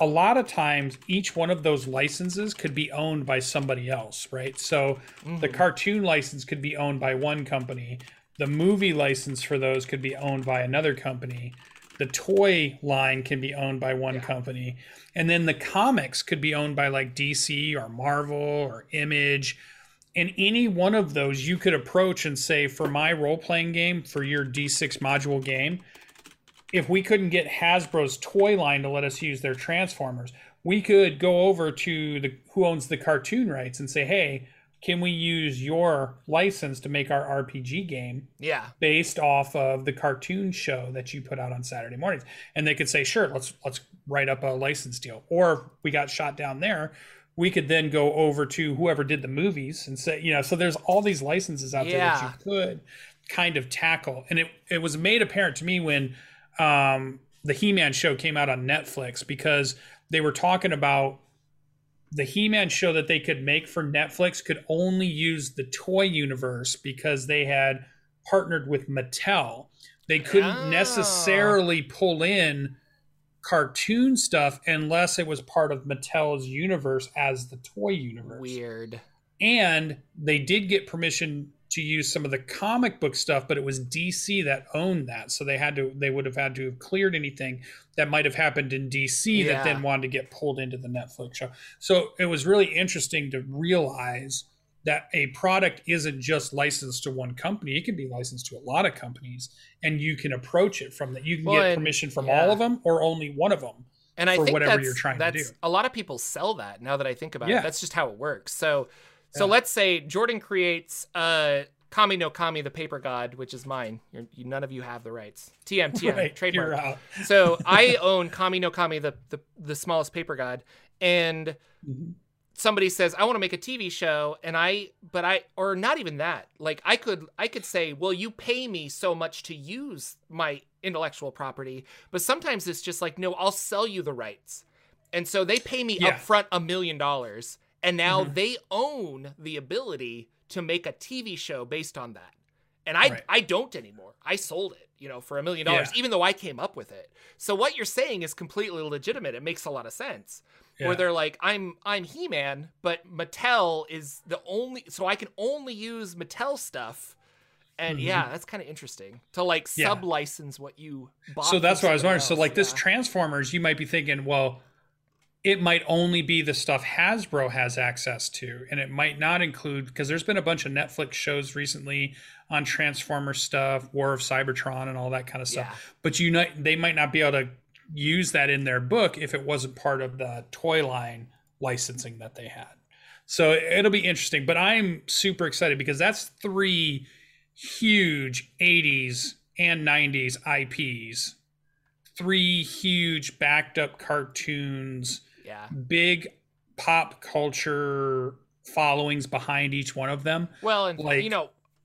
A lot of times, each one of those licenses could be owned by somebody else, right? So the cartoon license could be owned by one company. The movie license for those could be owned by another company. the toy line can be owned by one company, and then the comics could be owned by like DC or Marvel or Image. And any one of those you could approach and say, for my role-playing game, for your D6 module game, if we couldn't get Hasbro's toy line to let us use their Transformers, we could go over to the who owns the cartoon rights and say, hey, can we use your license to make our RPG game based off of the cartoon show that you put out on Saturday mornings? And they could say, sure, let's write up a license deal. Or if we got shot down there, we could then go over to whoever did the movies and say, you know, so there's all these licenses out there that you could kind of tackle. And it was made apparent to me when the He-Man show came out on Netflix, because they were talking about the He-Man show that they could make for Netflix could only use the toy universe because they had partnered with Mattel. They couldn't necessarily pull in cartoon stuff unless it was part of Mattel's universe as the toy universe. Weird. And they did get permission to use some of the comic book stuff, but it was DC that owned that, so they would have had to have cleared anything that might have happened in DC that then wanted to get pulled into the Netflix show. So it was really interesting to realize that a product isn't just licensed to one company. It can be licensed to a lot of companies, and you can approach it from that. You can get permission from all of them or only one of them, and I for think whatever you're trying to do. A lot of people sell that, now that I think about it. That's just how it works. So let's say Jordan creates Kami no Kami, the paper god, which is mine. None of you have the rights. TM, right, trademark. You're out. So I own Kami no Kami, the smallest paper god, and somebody says, I want to make a TV show, or not even that. Like I could say, well, you pay me so much to use my intellectual property, but sometimes it's just like, no, I'll sell you the rights. And so they pay me up front $1 million. And now they own the ability to make a TV show based on that. And I don't anymore. I sold it, for $1 million, even though I came up with it. So what you're saying is completely legitimate. It makes a lot of sense. Where they're like, I'm He-Man, but Mattel is the only, so I can only use Mattel stuff. And that's kind of interesting to like sub-license what you bought. So that's what I was wondering. So like this Transformers, you might be thinking, well, it might only be the stuff Hasbro has access to, and it might not include, because there's been a bunch of Netflix shows recently on Transformer stuff, War of Cybertron and all that kind of stuff. But they might not be able to use that in their book if it wasn't part of the toy line licensing that they had. So it'll be interesting, but I'm super excited because that's three huge 80s and 90s IPs, three huge backed up cartoons, big pop culture followings behind each one of them. Well, and like,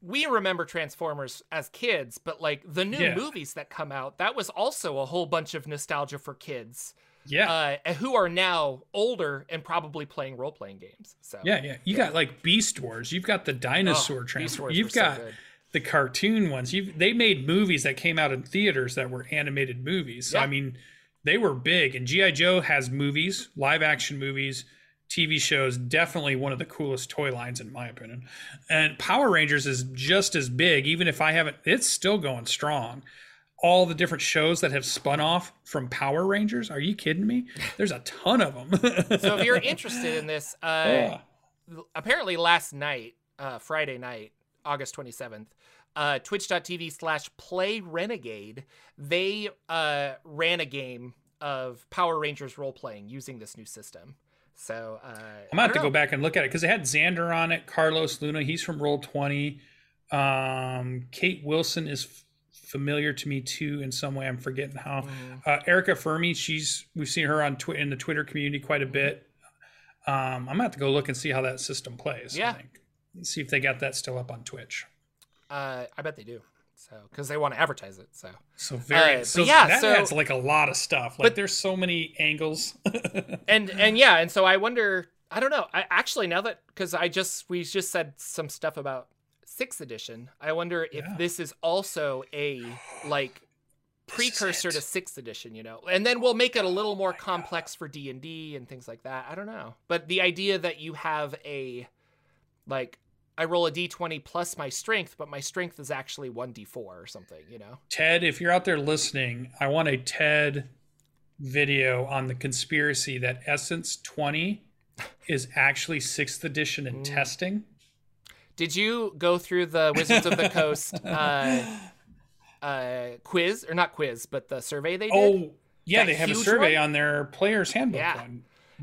we remember Transformers as kids, but like the new movies that come out, that was also a whole bunch of nostalgia for kids. Who are now older and probably playing role-playing games. So you got like Beast Wars, you've got the dinosaur Transformers, you've got so the cartoon ones. They made movies that came out in theaters that were animated movies. So I mean, they were big, and G.I. Joe has movies, live action movies, TV shows, definitely one of the coolest toy lines in my opinion. And Power Rangers is just as big, even if it's still going strong. All the different shows that have spun off from Power Rangers, are you kidding me? There's a ton of them. So if you're interested in this, apparently last night, Friday night, August 27th, twitch.tv/playrenegade, they ran a game of Power Rangers role-playing using this new system. So I'm about to go back and look at it, because it had Xander on it, Carlos Luna, he's from Roll20. Kate Wilson is familiar to me too in some way, I'm forgetting how. Erica Fermi, we've seen her on in the Twitter community quite a bit. I'm gonna have to go look and see how that system plays. I think. Let's see if they got that still up on Twitch. I bet they do, so because they want to advertise it. So adds like a lot of stuff. Like there's so many angles. and so I wonder. I don't know. I actually, now that, because we just said some stuff about 6th edition. I wonder if this is also a like precursor to 6th edition. And then we'll make it a little more complex for D&D and things like that. I don't know. But the idea that you have a like I roll a d20 plus my strength, but my strength is actually 1d4 or something, you know? Ted, if you're out there listening, I want a Ted video on the conspiracy that Essence 20 is actually 6th edition in testing. Did you go through the Wizards of the Coast quiz? Or not quiz, but the survey they did? Oh, yeah, they have a survey on their player's handbook. Yeah.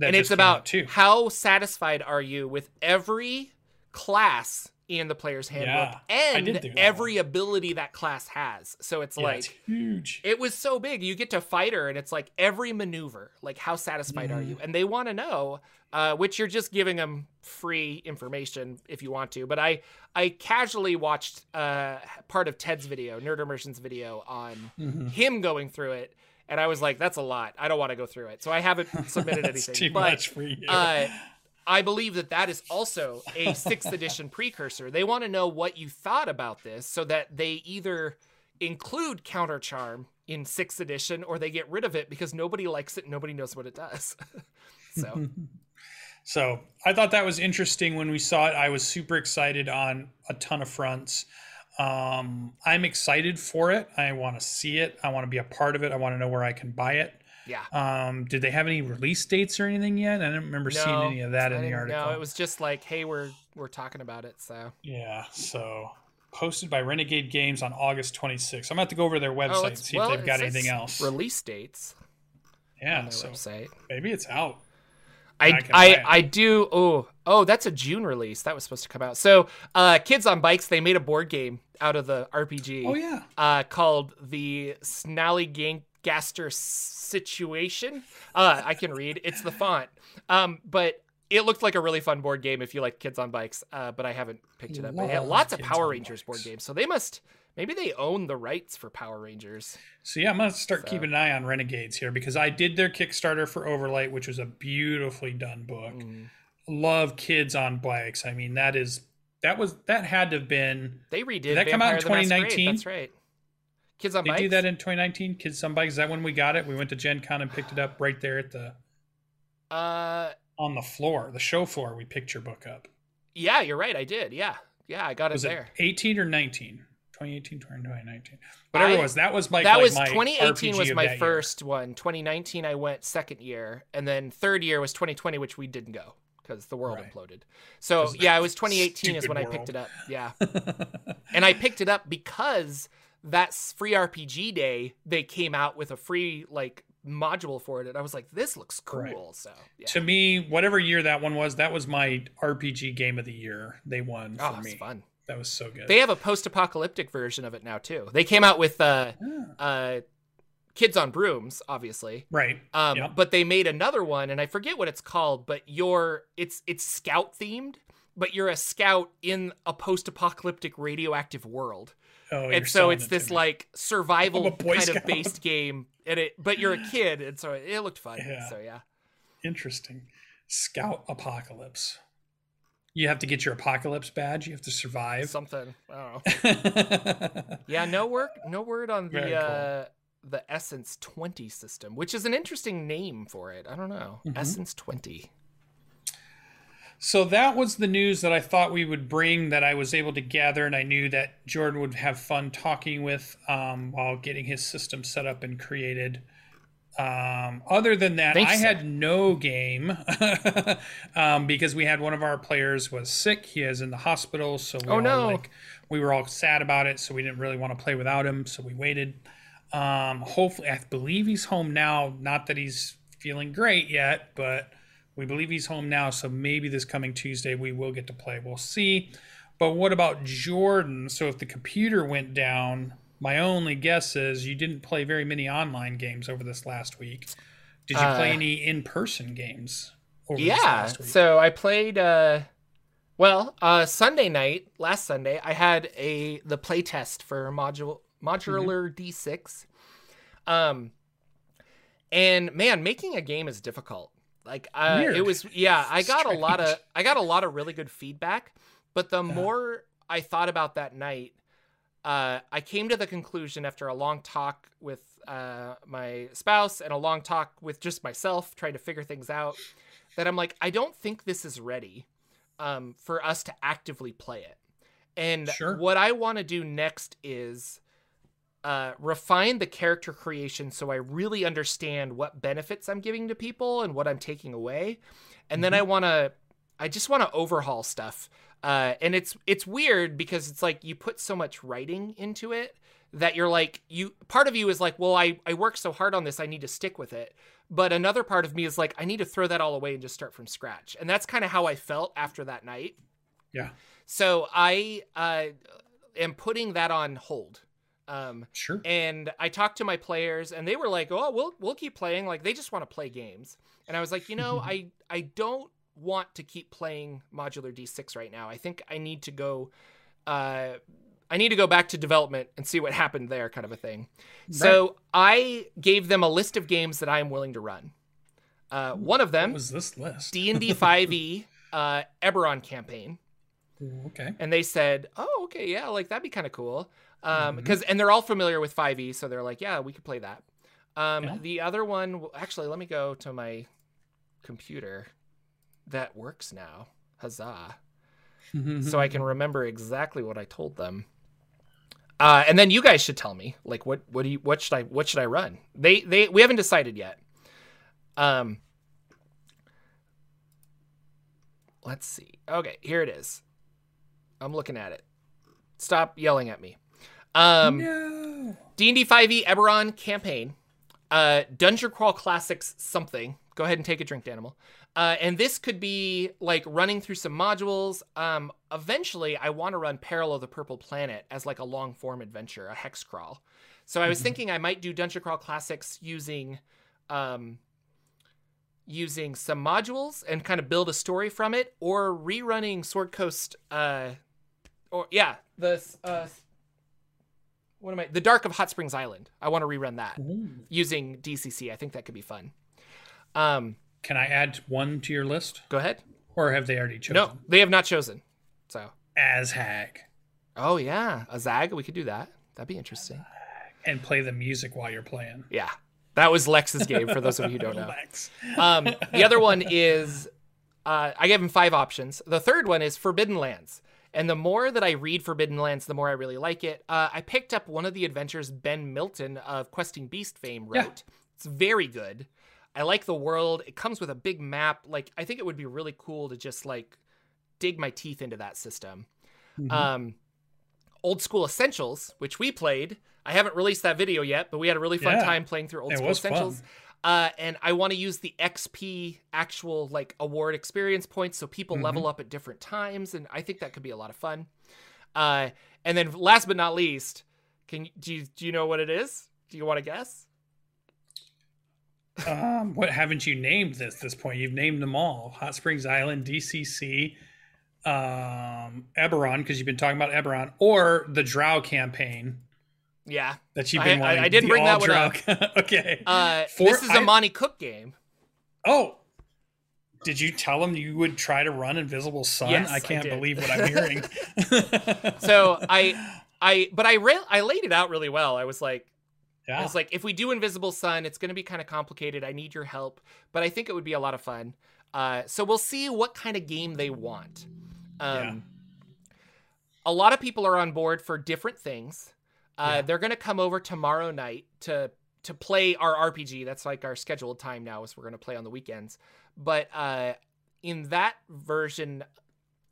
And it's about how satisfied are you with every class in the player's handbook and every ability that class has. So it's like, it's huge. It was so big. You get to fighter and it's like every maneuver, like how satisfied are you? And they want to know, which you're just giving them free information if you want to. But I casually watched part of Ted's video, Nerd Immersion's video on him going through it. And I was like, that's a lot. I don't want to go through it. So I haven't submitted anything. Too much for you. I believe that that is also a 6th edition precursor. They want to know what you thought about this so that they either include counter charm in 6th edition or they get rid of it because nobody likes it. And nobody knows what it does. So I thought that was interesting when we saw it. I was super excited on a ton of fronts. I'm excited for it. I want to see it. I want to be a part of it. I want to know where I can buy it. Yeah. Did they have any release dates or anything yet? I don't remember seeing any of that in the article. No, it was just like, hey, we're talking about it. So yeah. So posted by Renegade Games on August 26th. I'm gonna have to go over to their website and see if they've got anything else. Release dates. Yeah. On their website. Maybe it's out. I do. Oh, that's a June release. That was supposed to come out. So Kids on Bikes, they made a board game out of the RPG. Oh yeah. Called the Snallygaster Situation. I can read. It's the font. But it looked like a really fun board game if you like Kids on Bikes. But I haven't picked it up. They had lots of Power Rangers board games, so they must. Maybe they own the rights for Power Rangers. So yeah, I'm going to start keeping an eye on Renegades here because I did their Kickstarter for Overlight, which was a beautifully done book. Love Kids on Bikes. I mean, that had to have been. They redid. Did that come out in 2019? That's right. Kids on Bikes. They did that in 2019. Kids on Bikes. Is that when we got it? We went to Gen Con and picked it up right there at the. On the floor, the show floor, we picked your book up. Yeah, you're right. I did. Yeah, I got it there. 18 or 19. 2018, 2019, whatever it was. That was my. That was my 2018 RPG was my first one. 2019, I went second year, and then third year was 2020, which we didn't go because the world imploded. So yeah, it was 2018 is when I picked it up. Yeah, and I picked it up because that's Free RPG Day. They came out with a free module for it, and I was like, "This looks cool." Right. So yeah. To me, whatever year that one was, that was my RPG game of the year. They won for me. That's fun. That was so good. They have a post-apocalyptic version of it now too. They came out with Kids on Brooms, obviously. Right. But they made another one and I forget what it's called, but it's scout themed, but you're a scout in a post-apocalyptic radioactive world. And so it's this survival kind of based game but you're a kid and so it looked fun. Yeah. So yeah. Interesting. Scout apocalypse. You have to get your apocalypse badge. You have to survive something. I don't know. Yeah, no word on the the Essence 20 system, which is an interesting name for it. I don't know. Essence 20. So that was the news that I thought we would bring, that I was able to gather, and I knew that Jordan would have fun talking with while getting his system set up and created. Other than that, I had no game because we had one of our players was sick. He is in the hospital. So we were all sad about it. So we didn't really want to play without him. So we waited. Hopefully, I believe he's home now. Not that he's feeling great yet, but we believe he's home now. So maybe this coming Tuesday, we will get to play. We'll see. But what about Jordan? So if the computer went down... My only guess is you didn't play very many online games over this last week. Did you play any in-person games over this last week? Yeah, so I played, Sunday night, last Sunday, I had the play test for Modular D6. And man, making a game is difficult. It was, I got a lot of really good feedback, but the more I thought about that night, I came to the conclusion after a long talk with my spouse and a long talk with just myself trying to figure things out that I'm like, I don't think this is ready for us to actively play it. And what I want to do next is refine the character creation so I really understand what benefits I'm giving to people and what I'm taking away. And then I just want to overhaul stuff. And it's weird because it's like you put so much writing into it that you're like, part of you is like, well, I worked so hard on this, I need to stick with it. But another part of me is like, I need to throw that all away and just start from scratch. And that's kind of how I felt after that night. Yeah. So I am putting that on hold. And I talked to my players and they were like, oh, we'll keep playing. Like they just want to play games. And I was like, you know, I don't want to keep playing modular D6 right now. I think I need to go, back to development and see what happened there, kind of a thing. Right. So I gave them a list of games that I am willing to run. One of them was this list, D&D 5e, Eberron campaign. Okay. And they said, oh, okay. Yeah. Like that'd be kind of cool. And they're all familiar with 5e. So they're like, yeah, we could play that. The other one, actually, let me go to my computer that works now. Huzzah. So I can remember exactly what I told them. And then you guys should tell me, like, what should I run? We haven't decided yet. Let's see. Okay, here it is. I'm looking at it. Stop yelling at me. No. D&D 5e Eberron campaign, Dungeon Crawl Classics something. Go ahead and take a drink, Danimal. And this could be like running through some modules. Eventually, I want to run Parallel the Purple Planet as like a long form adventure, a hex crawl. So I was thinking I might do Dungeon Crawl Classics using some modules and kind of build a story from it, or rerunning Sword Coast. The Dark of Hot Springs Island. I want to rerun that using DCC. I think that could be fun. Can I add one to your list? Go ahead. Or have they already chosen? No, they have not chosen. So Azhag. Oh yeah, Azhag. We could do that. That'd be interesting. And play the music while you're playing. Yeah, that was Lex's game. For those of you who don't know, Lex. The other one is I gave him 5 options. The third one is Forbidden Lands. And the more that I read Forbidden Lands, the more I really like it. I picked up one of the adventures Ben Milton of Questing Beast fame wrote. Yeah. It's very good. I like the world. It comes with a big map. Like, I think it would be really cool to just like dig my teeth into that system. Old School Essentials, which we played. I haven't released that video yet, but we had a really fun time playing through Old School Essentials. And I want to use the XP actual like award experience points so people level up at different times. And I think that could be a lot of fun. And then last but not least, do you know what it is? Do you want to guess? What haven't you named this at this point? You've named them all. Hot Springs Island, DCC, Eberron, because you've been talking about Eberron, or the Drow campaign. Yeah. That you've been wanting. I didn't bring that one up. Okay. This is a Monty Cook game. Oh. Did you tell him you would try to run Invisible Sun? Yes, I can't believe what I'm hearing. So I laid it out really well. I was like, yeah. I was like, if we do Invisible Sun, it's going to be kind of complicated. I need your help, but I think it would be a lot of fun. So we'll see what kind of game they want. A lot of people are on board for different things. They're going to come over tomorrow night to play our RPG. That's like our scheduled time now, is we're going to play on the weekends. But in that version,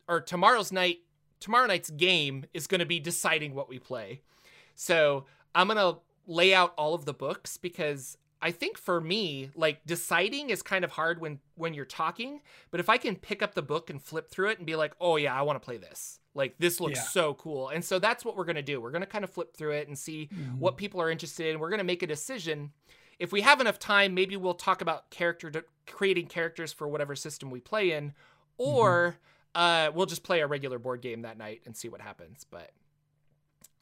or tomorrow night's game is going to be deciding what we play. So I'm going to lay out all of the books, because I think for me, like, deciding is kind of hard when you're talking, but if I can pick up the book and flip through it and be like, oh yeah, I want to play this. Like, this looks so cool. And so that's what we're going to do. We're going to kind of flip through it and see what people are interested in. We're going to make a decision. If we have enough time, maybe we'll talk about creating characters for whatever system we play in, or we'll just play a regular board game that night and see what happens. But,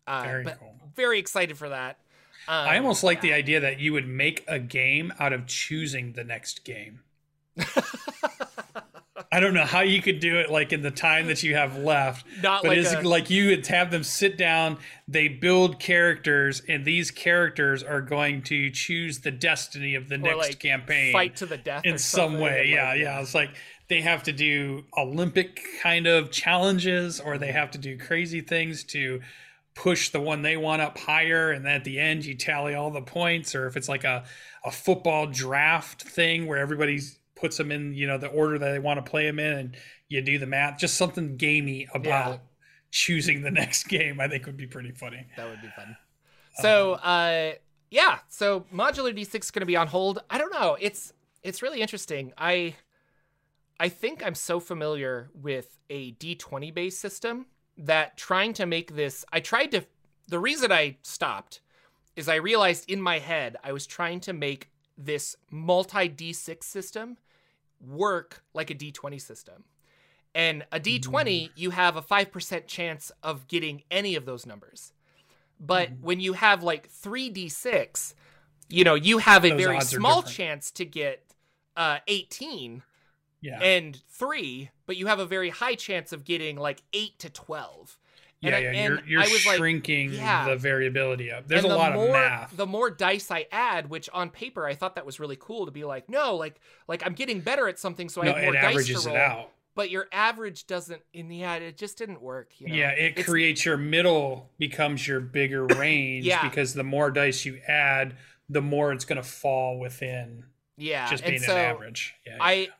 cool. Very excited for that. I almost like the idea that you would make a game out of choosing the next game. I don't know how you could do it, like, in the time that you have left. Like, you would have them sit down, they build characters, and these characters are going to choose the destiny of the next campaign. Fight to the death in some way. It's like, they have to do Olympic kind of challenges, or they have to do crazy things to push the one they want up higher. And then at the end, you tally all the points. Or if it's like a football draft thing where everybody puts them in, you know, the order that they want to play them in, and you do the math, just something gamey about choosing the next game, I think would be pretty funny. That would be fun. So, yeah, so Modular D6 is going to be on hold. I don't know. It's really interesting. I think I'm so familiar with a D20 based system that trying to make this, the reason I stopped is I realized in my head, I was trying to make this multi D6 system work like a D20 system. And a D20, you have a 5% chance of getting any of those numbers. But when you have like 3d6, you know, you have a very small chance to get 18 and 3, but you have a very high chance of getting like 8 to 12. And you're shrinking the variability up. There's a lot of math. The more dice I add, which on paper I thought that was really cool to be like, no, like I'm getting better at something, so I have more dice to roll. It out. But your average doesn't, in the end, it just didn't work. You know? Yeah, it creates your middle, becomes your bigger range, because the more dice you add, the more it's going to fall within just being an average. Yeah,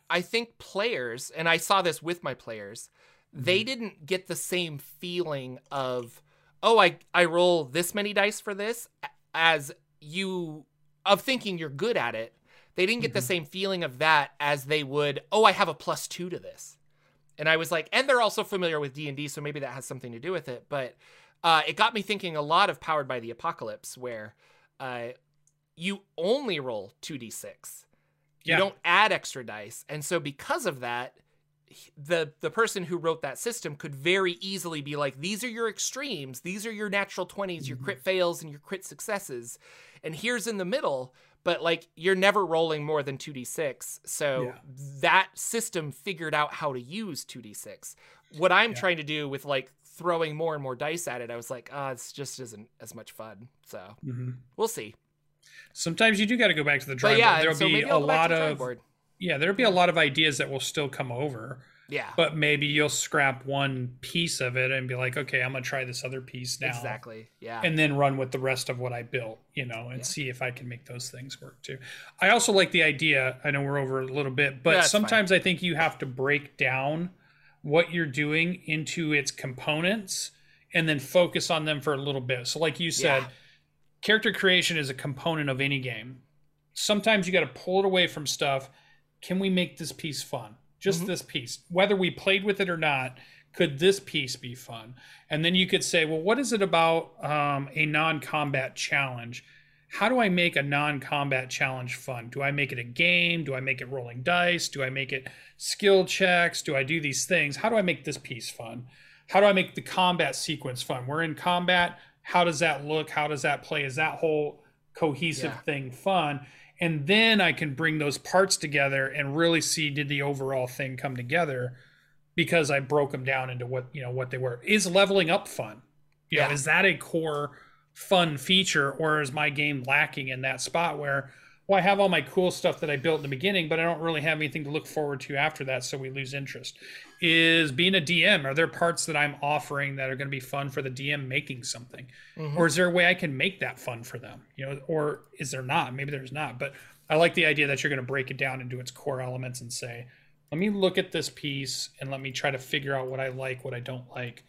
I think players, and I saw this with my players, they didn't get the same feeling of, oh, I roll this many dice for this, of thinking you're good at it. They didn't get the same feeling of that as they would, oh, I have a +2 to this. And I was like, and they're also familiar with D&D, so maybe that has something to do with it. But it got me thinking a lot of Powered by the Apocalypse, where you only roll 2d6. You don't add extra dice. And so because of that, the person who wrote that system could very easily be like, these are your extremes. These are your natural 20s, your crit fails, and your crit successes. And here's in the middle. But, like, you're never rolling more than 2d6, so that system figured out how to use 2d6. What I'm trying to do with, like, throwing more and more dice at it, I was like, ah, this just isn't as much fun. So, we'll see. Sometimes you do got to go back to the drawing board. There'll be a lot of... Yeah, there'll be a lot of ideas that will still come over. Yeah. But maybe you'll scrap one piece of it and be like, okay, I'm going to try this other piece now. Exactly. Yeah. And then run with the rest of what I built, you know, and see if I can make those things work too. I also like the idea. I know we're over a little bit, but sometimes I think you have to break down what you're doing into its components and then focus on them for a little bit. So like you said, character creation is a component of any game. Sometimes you got to pull it away from stuff. Can we make this piece fun? Just this piece, whether we played with it or not, could this piece be fun? And then you could say, well, what is it about a non-combat challenge? How do I make a non-combat challenge fun? Do I make it a game? Do I make it rolling dice? Do I make it skill checks? Do I do these things? How do I make this piece fun? How do I make the combat sequence fun? We're in combat. How does that look? How does that play? Is that whole cohesive thing fun? And then I can bring those parts together and really see, did the overall thing come together because I broke them down into what, you know, what they were. Is leveling up fun? You know, is that a core fun feature, or is my game lacking in that spot where, well, I have all my cool stuff that I built in the beginning, but I don't really have anything to look forward to after that, so we lose interest. Is being a DM, are there parts that I'm offering that are going to be fun for the DM making something? Or is there a way I can make that fun for them? You know, or is there not? Maybe there's not. But I like the idea that you're going to break it down into its core elements and say, let me look at this piece and let me try to figure out what I like, what I don't like,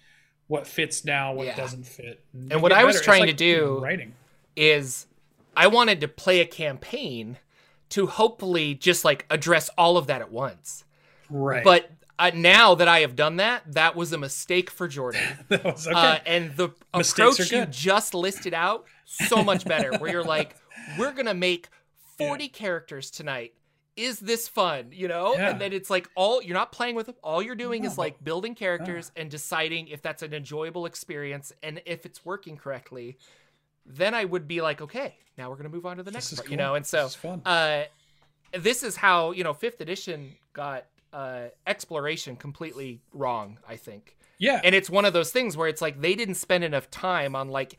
what fits now, what doesn't fit. And what I was trying to do is... I wanted to play a campaign to hopefully just like address all of that at once. Right. But now that I have done that, that was a mistake for Jordan. That was okay. And the approach you just listed out, so much better, where you're like, we're going to make 40 characters tonight. Is this fun? You know? Yeah. And then it's like all, you're not playing with them. All you're doing is like building characters and deciding if that's an enjoyable experience and if it's working correctly. Then I would be like, okay, now we're going to move on to the next part, you know? And so this is how, you know, 5th edition got exploration completely wrong, I think. Yeah. And it's one of those things where it's like they didn't spend enough time on like,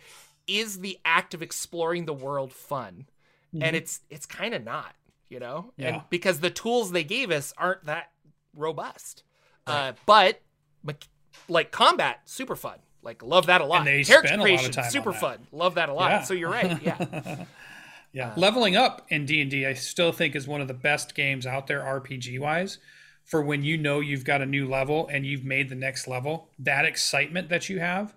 is the act of exploring the world fun? And it's kind of not, you know? And because the tools they gave us aren't that robust. Right. But like combat, super fun. Like, love that a lot. And they character spend creation, a lot of time super fun. Love that a lot. Yeah. So you're right. Yeah. Yeah. Leveling Up in D&D, I still think is one of the best games out there RPG wise for when you know you've got a new level and you've made the next level. That excitement that you have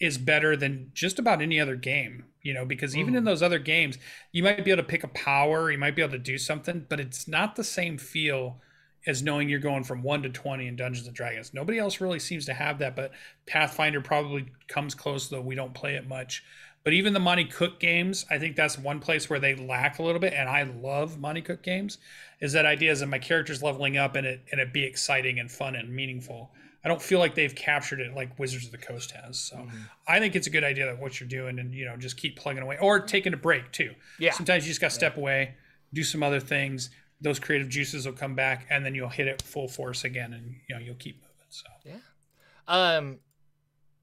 is better than just about any other game, you know, because even in those other games, you might be able to pick a power, you might be able to do something, but it's not the same feel as knowing you're going from 1 to 20 in Dungeons & Dragons. Nobody else really seems to have that, but Pathfinder probably comes close, though we don't play it much. But even the Monty Cook games, I think that's one place where they lack a little bit, and I love Monty Cook games, is that idea is that my character's leveling up and it be exciting and fun and meaningful. I don't feel like they've captured it like Wizards of the Coast has. So I think it's a good idea that what you're doing and, you know, just keep plugging away or taking a break too. Yeah. Sometimes you just got to step away, do some other things. Those creative juices will come back, and then you'll hit it full force again, and you know you'll keep moving. So yeah,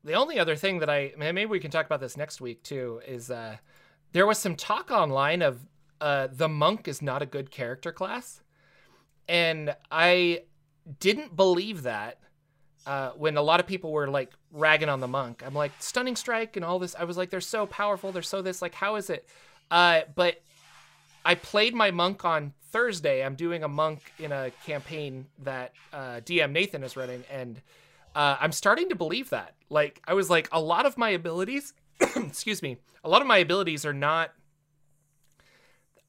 the only other thing that maybe we can talk about this next week too is there was some talk online of the monk is not a good character class, and I didn't believe that when a lot of people were like ragging on the monk. I'm like Stunning Strike and all this. I was like, they're so powerful, they're so this. Like, how is it? But I played my monk on Thursday. I'm doing a monk in a campaign that DM Nathan is running, and I'm starting to believe that. Like, I was like, a lot of my abilities, excuse me, a lot of my abilities are not,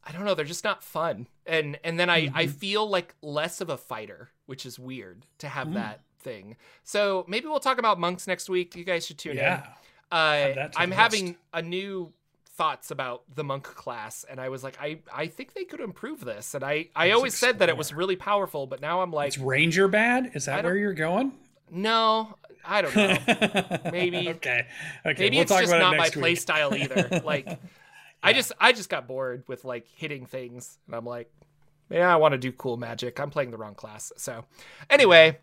I don't know, they're just not fun. And then I feel like less of a fighter, which is weird to have that thing. So maybe we'll talk about monks next week. You guys should tune in. I'm having a new thoughts about the monk class, and I was like, I think they could improve this, and I always said that it was really powerful, but now I'm like, it's ranger bad? Is that where you're going? No, I don't know. Maybe okay maybe we'll it's talk just about not it next my play style either, like I just got bored with like hitting things, and I'm like, yeah, I want to do cool magic. I'm playing the wrong class. So anyway,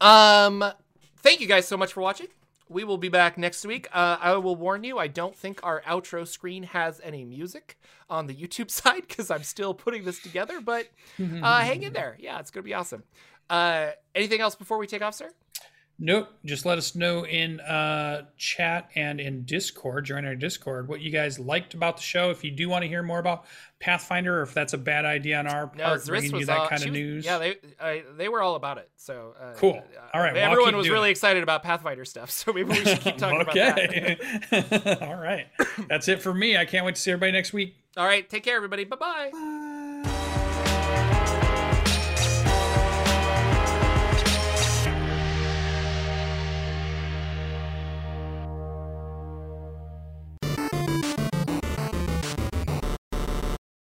thank you guys so much for watching. We will be back next week. I will warn you, I don't think our outro screen has any music on the YouTube side because I'm still putting this together, but hang in there. Yeah, it's going to be awesome. Anything else before we take off, sir? Nope. Just let us know in chat and in Discord, join our Discord, what you guys liked about the show. If you do want to hear more about Pathfinder, or if that's a bad idea on our part, we can do that kind of news. Yeah, they were all about it. So cool. All right. Everyone was really excited about Pathfinder stuff, so maybe we should keep talking about that. All right. That's it for me. I can't wait to see everybody next week. All right. Take care, everybody. Bye-bye. Bye.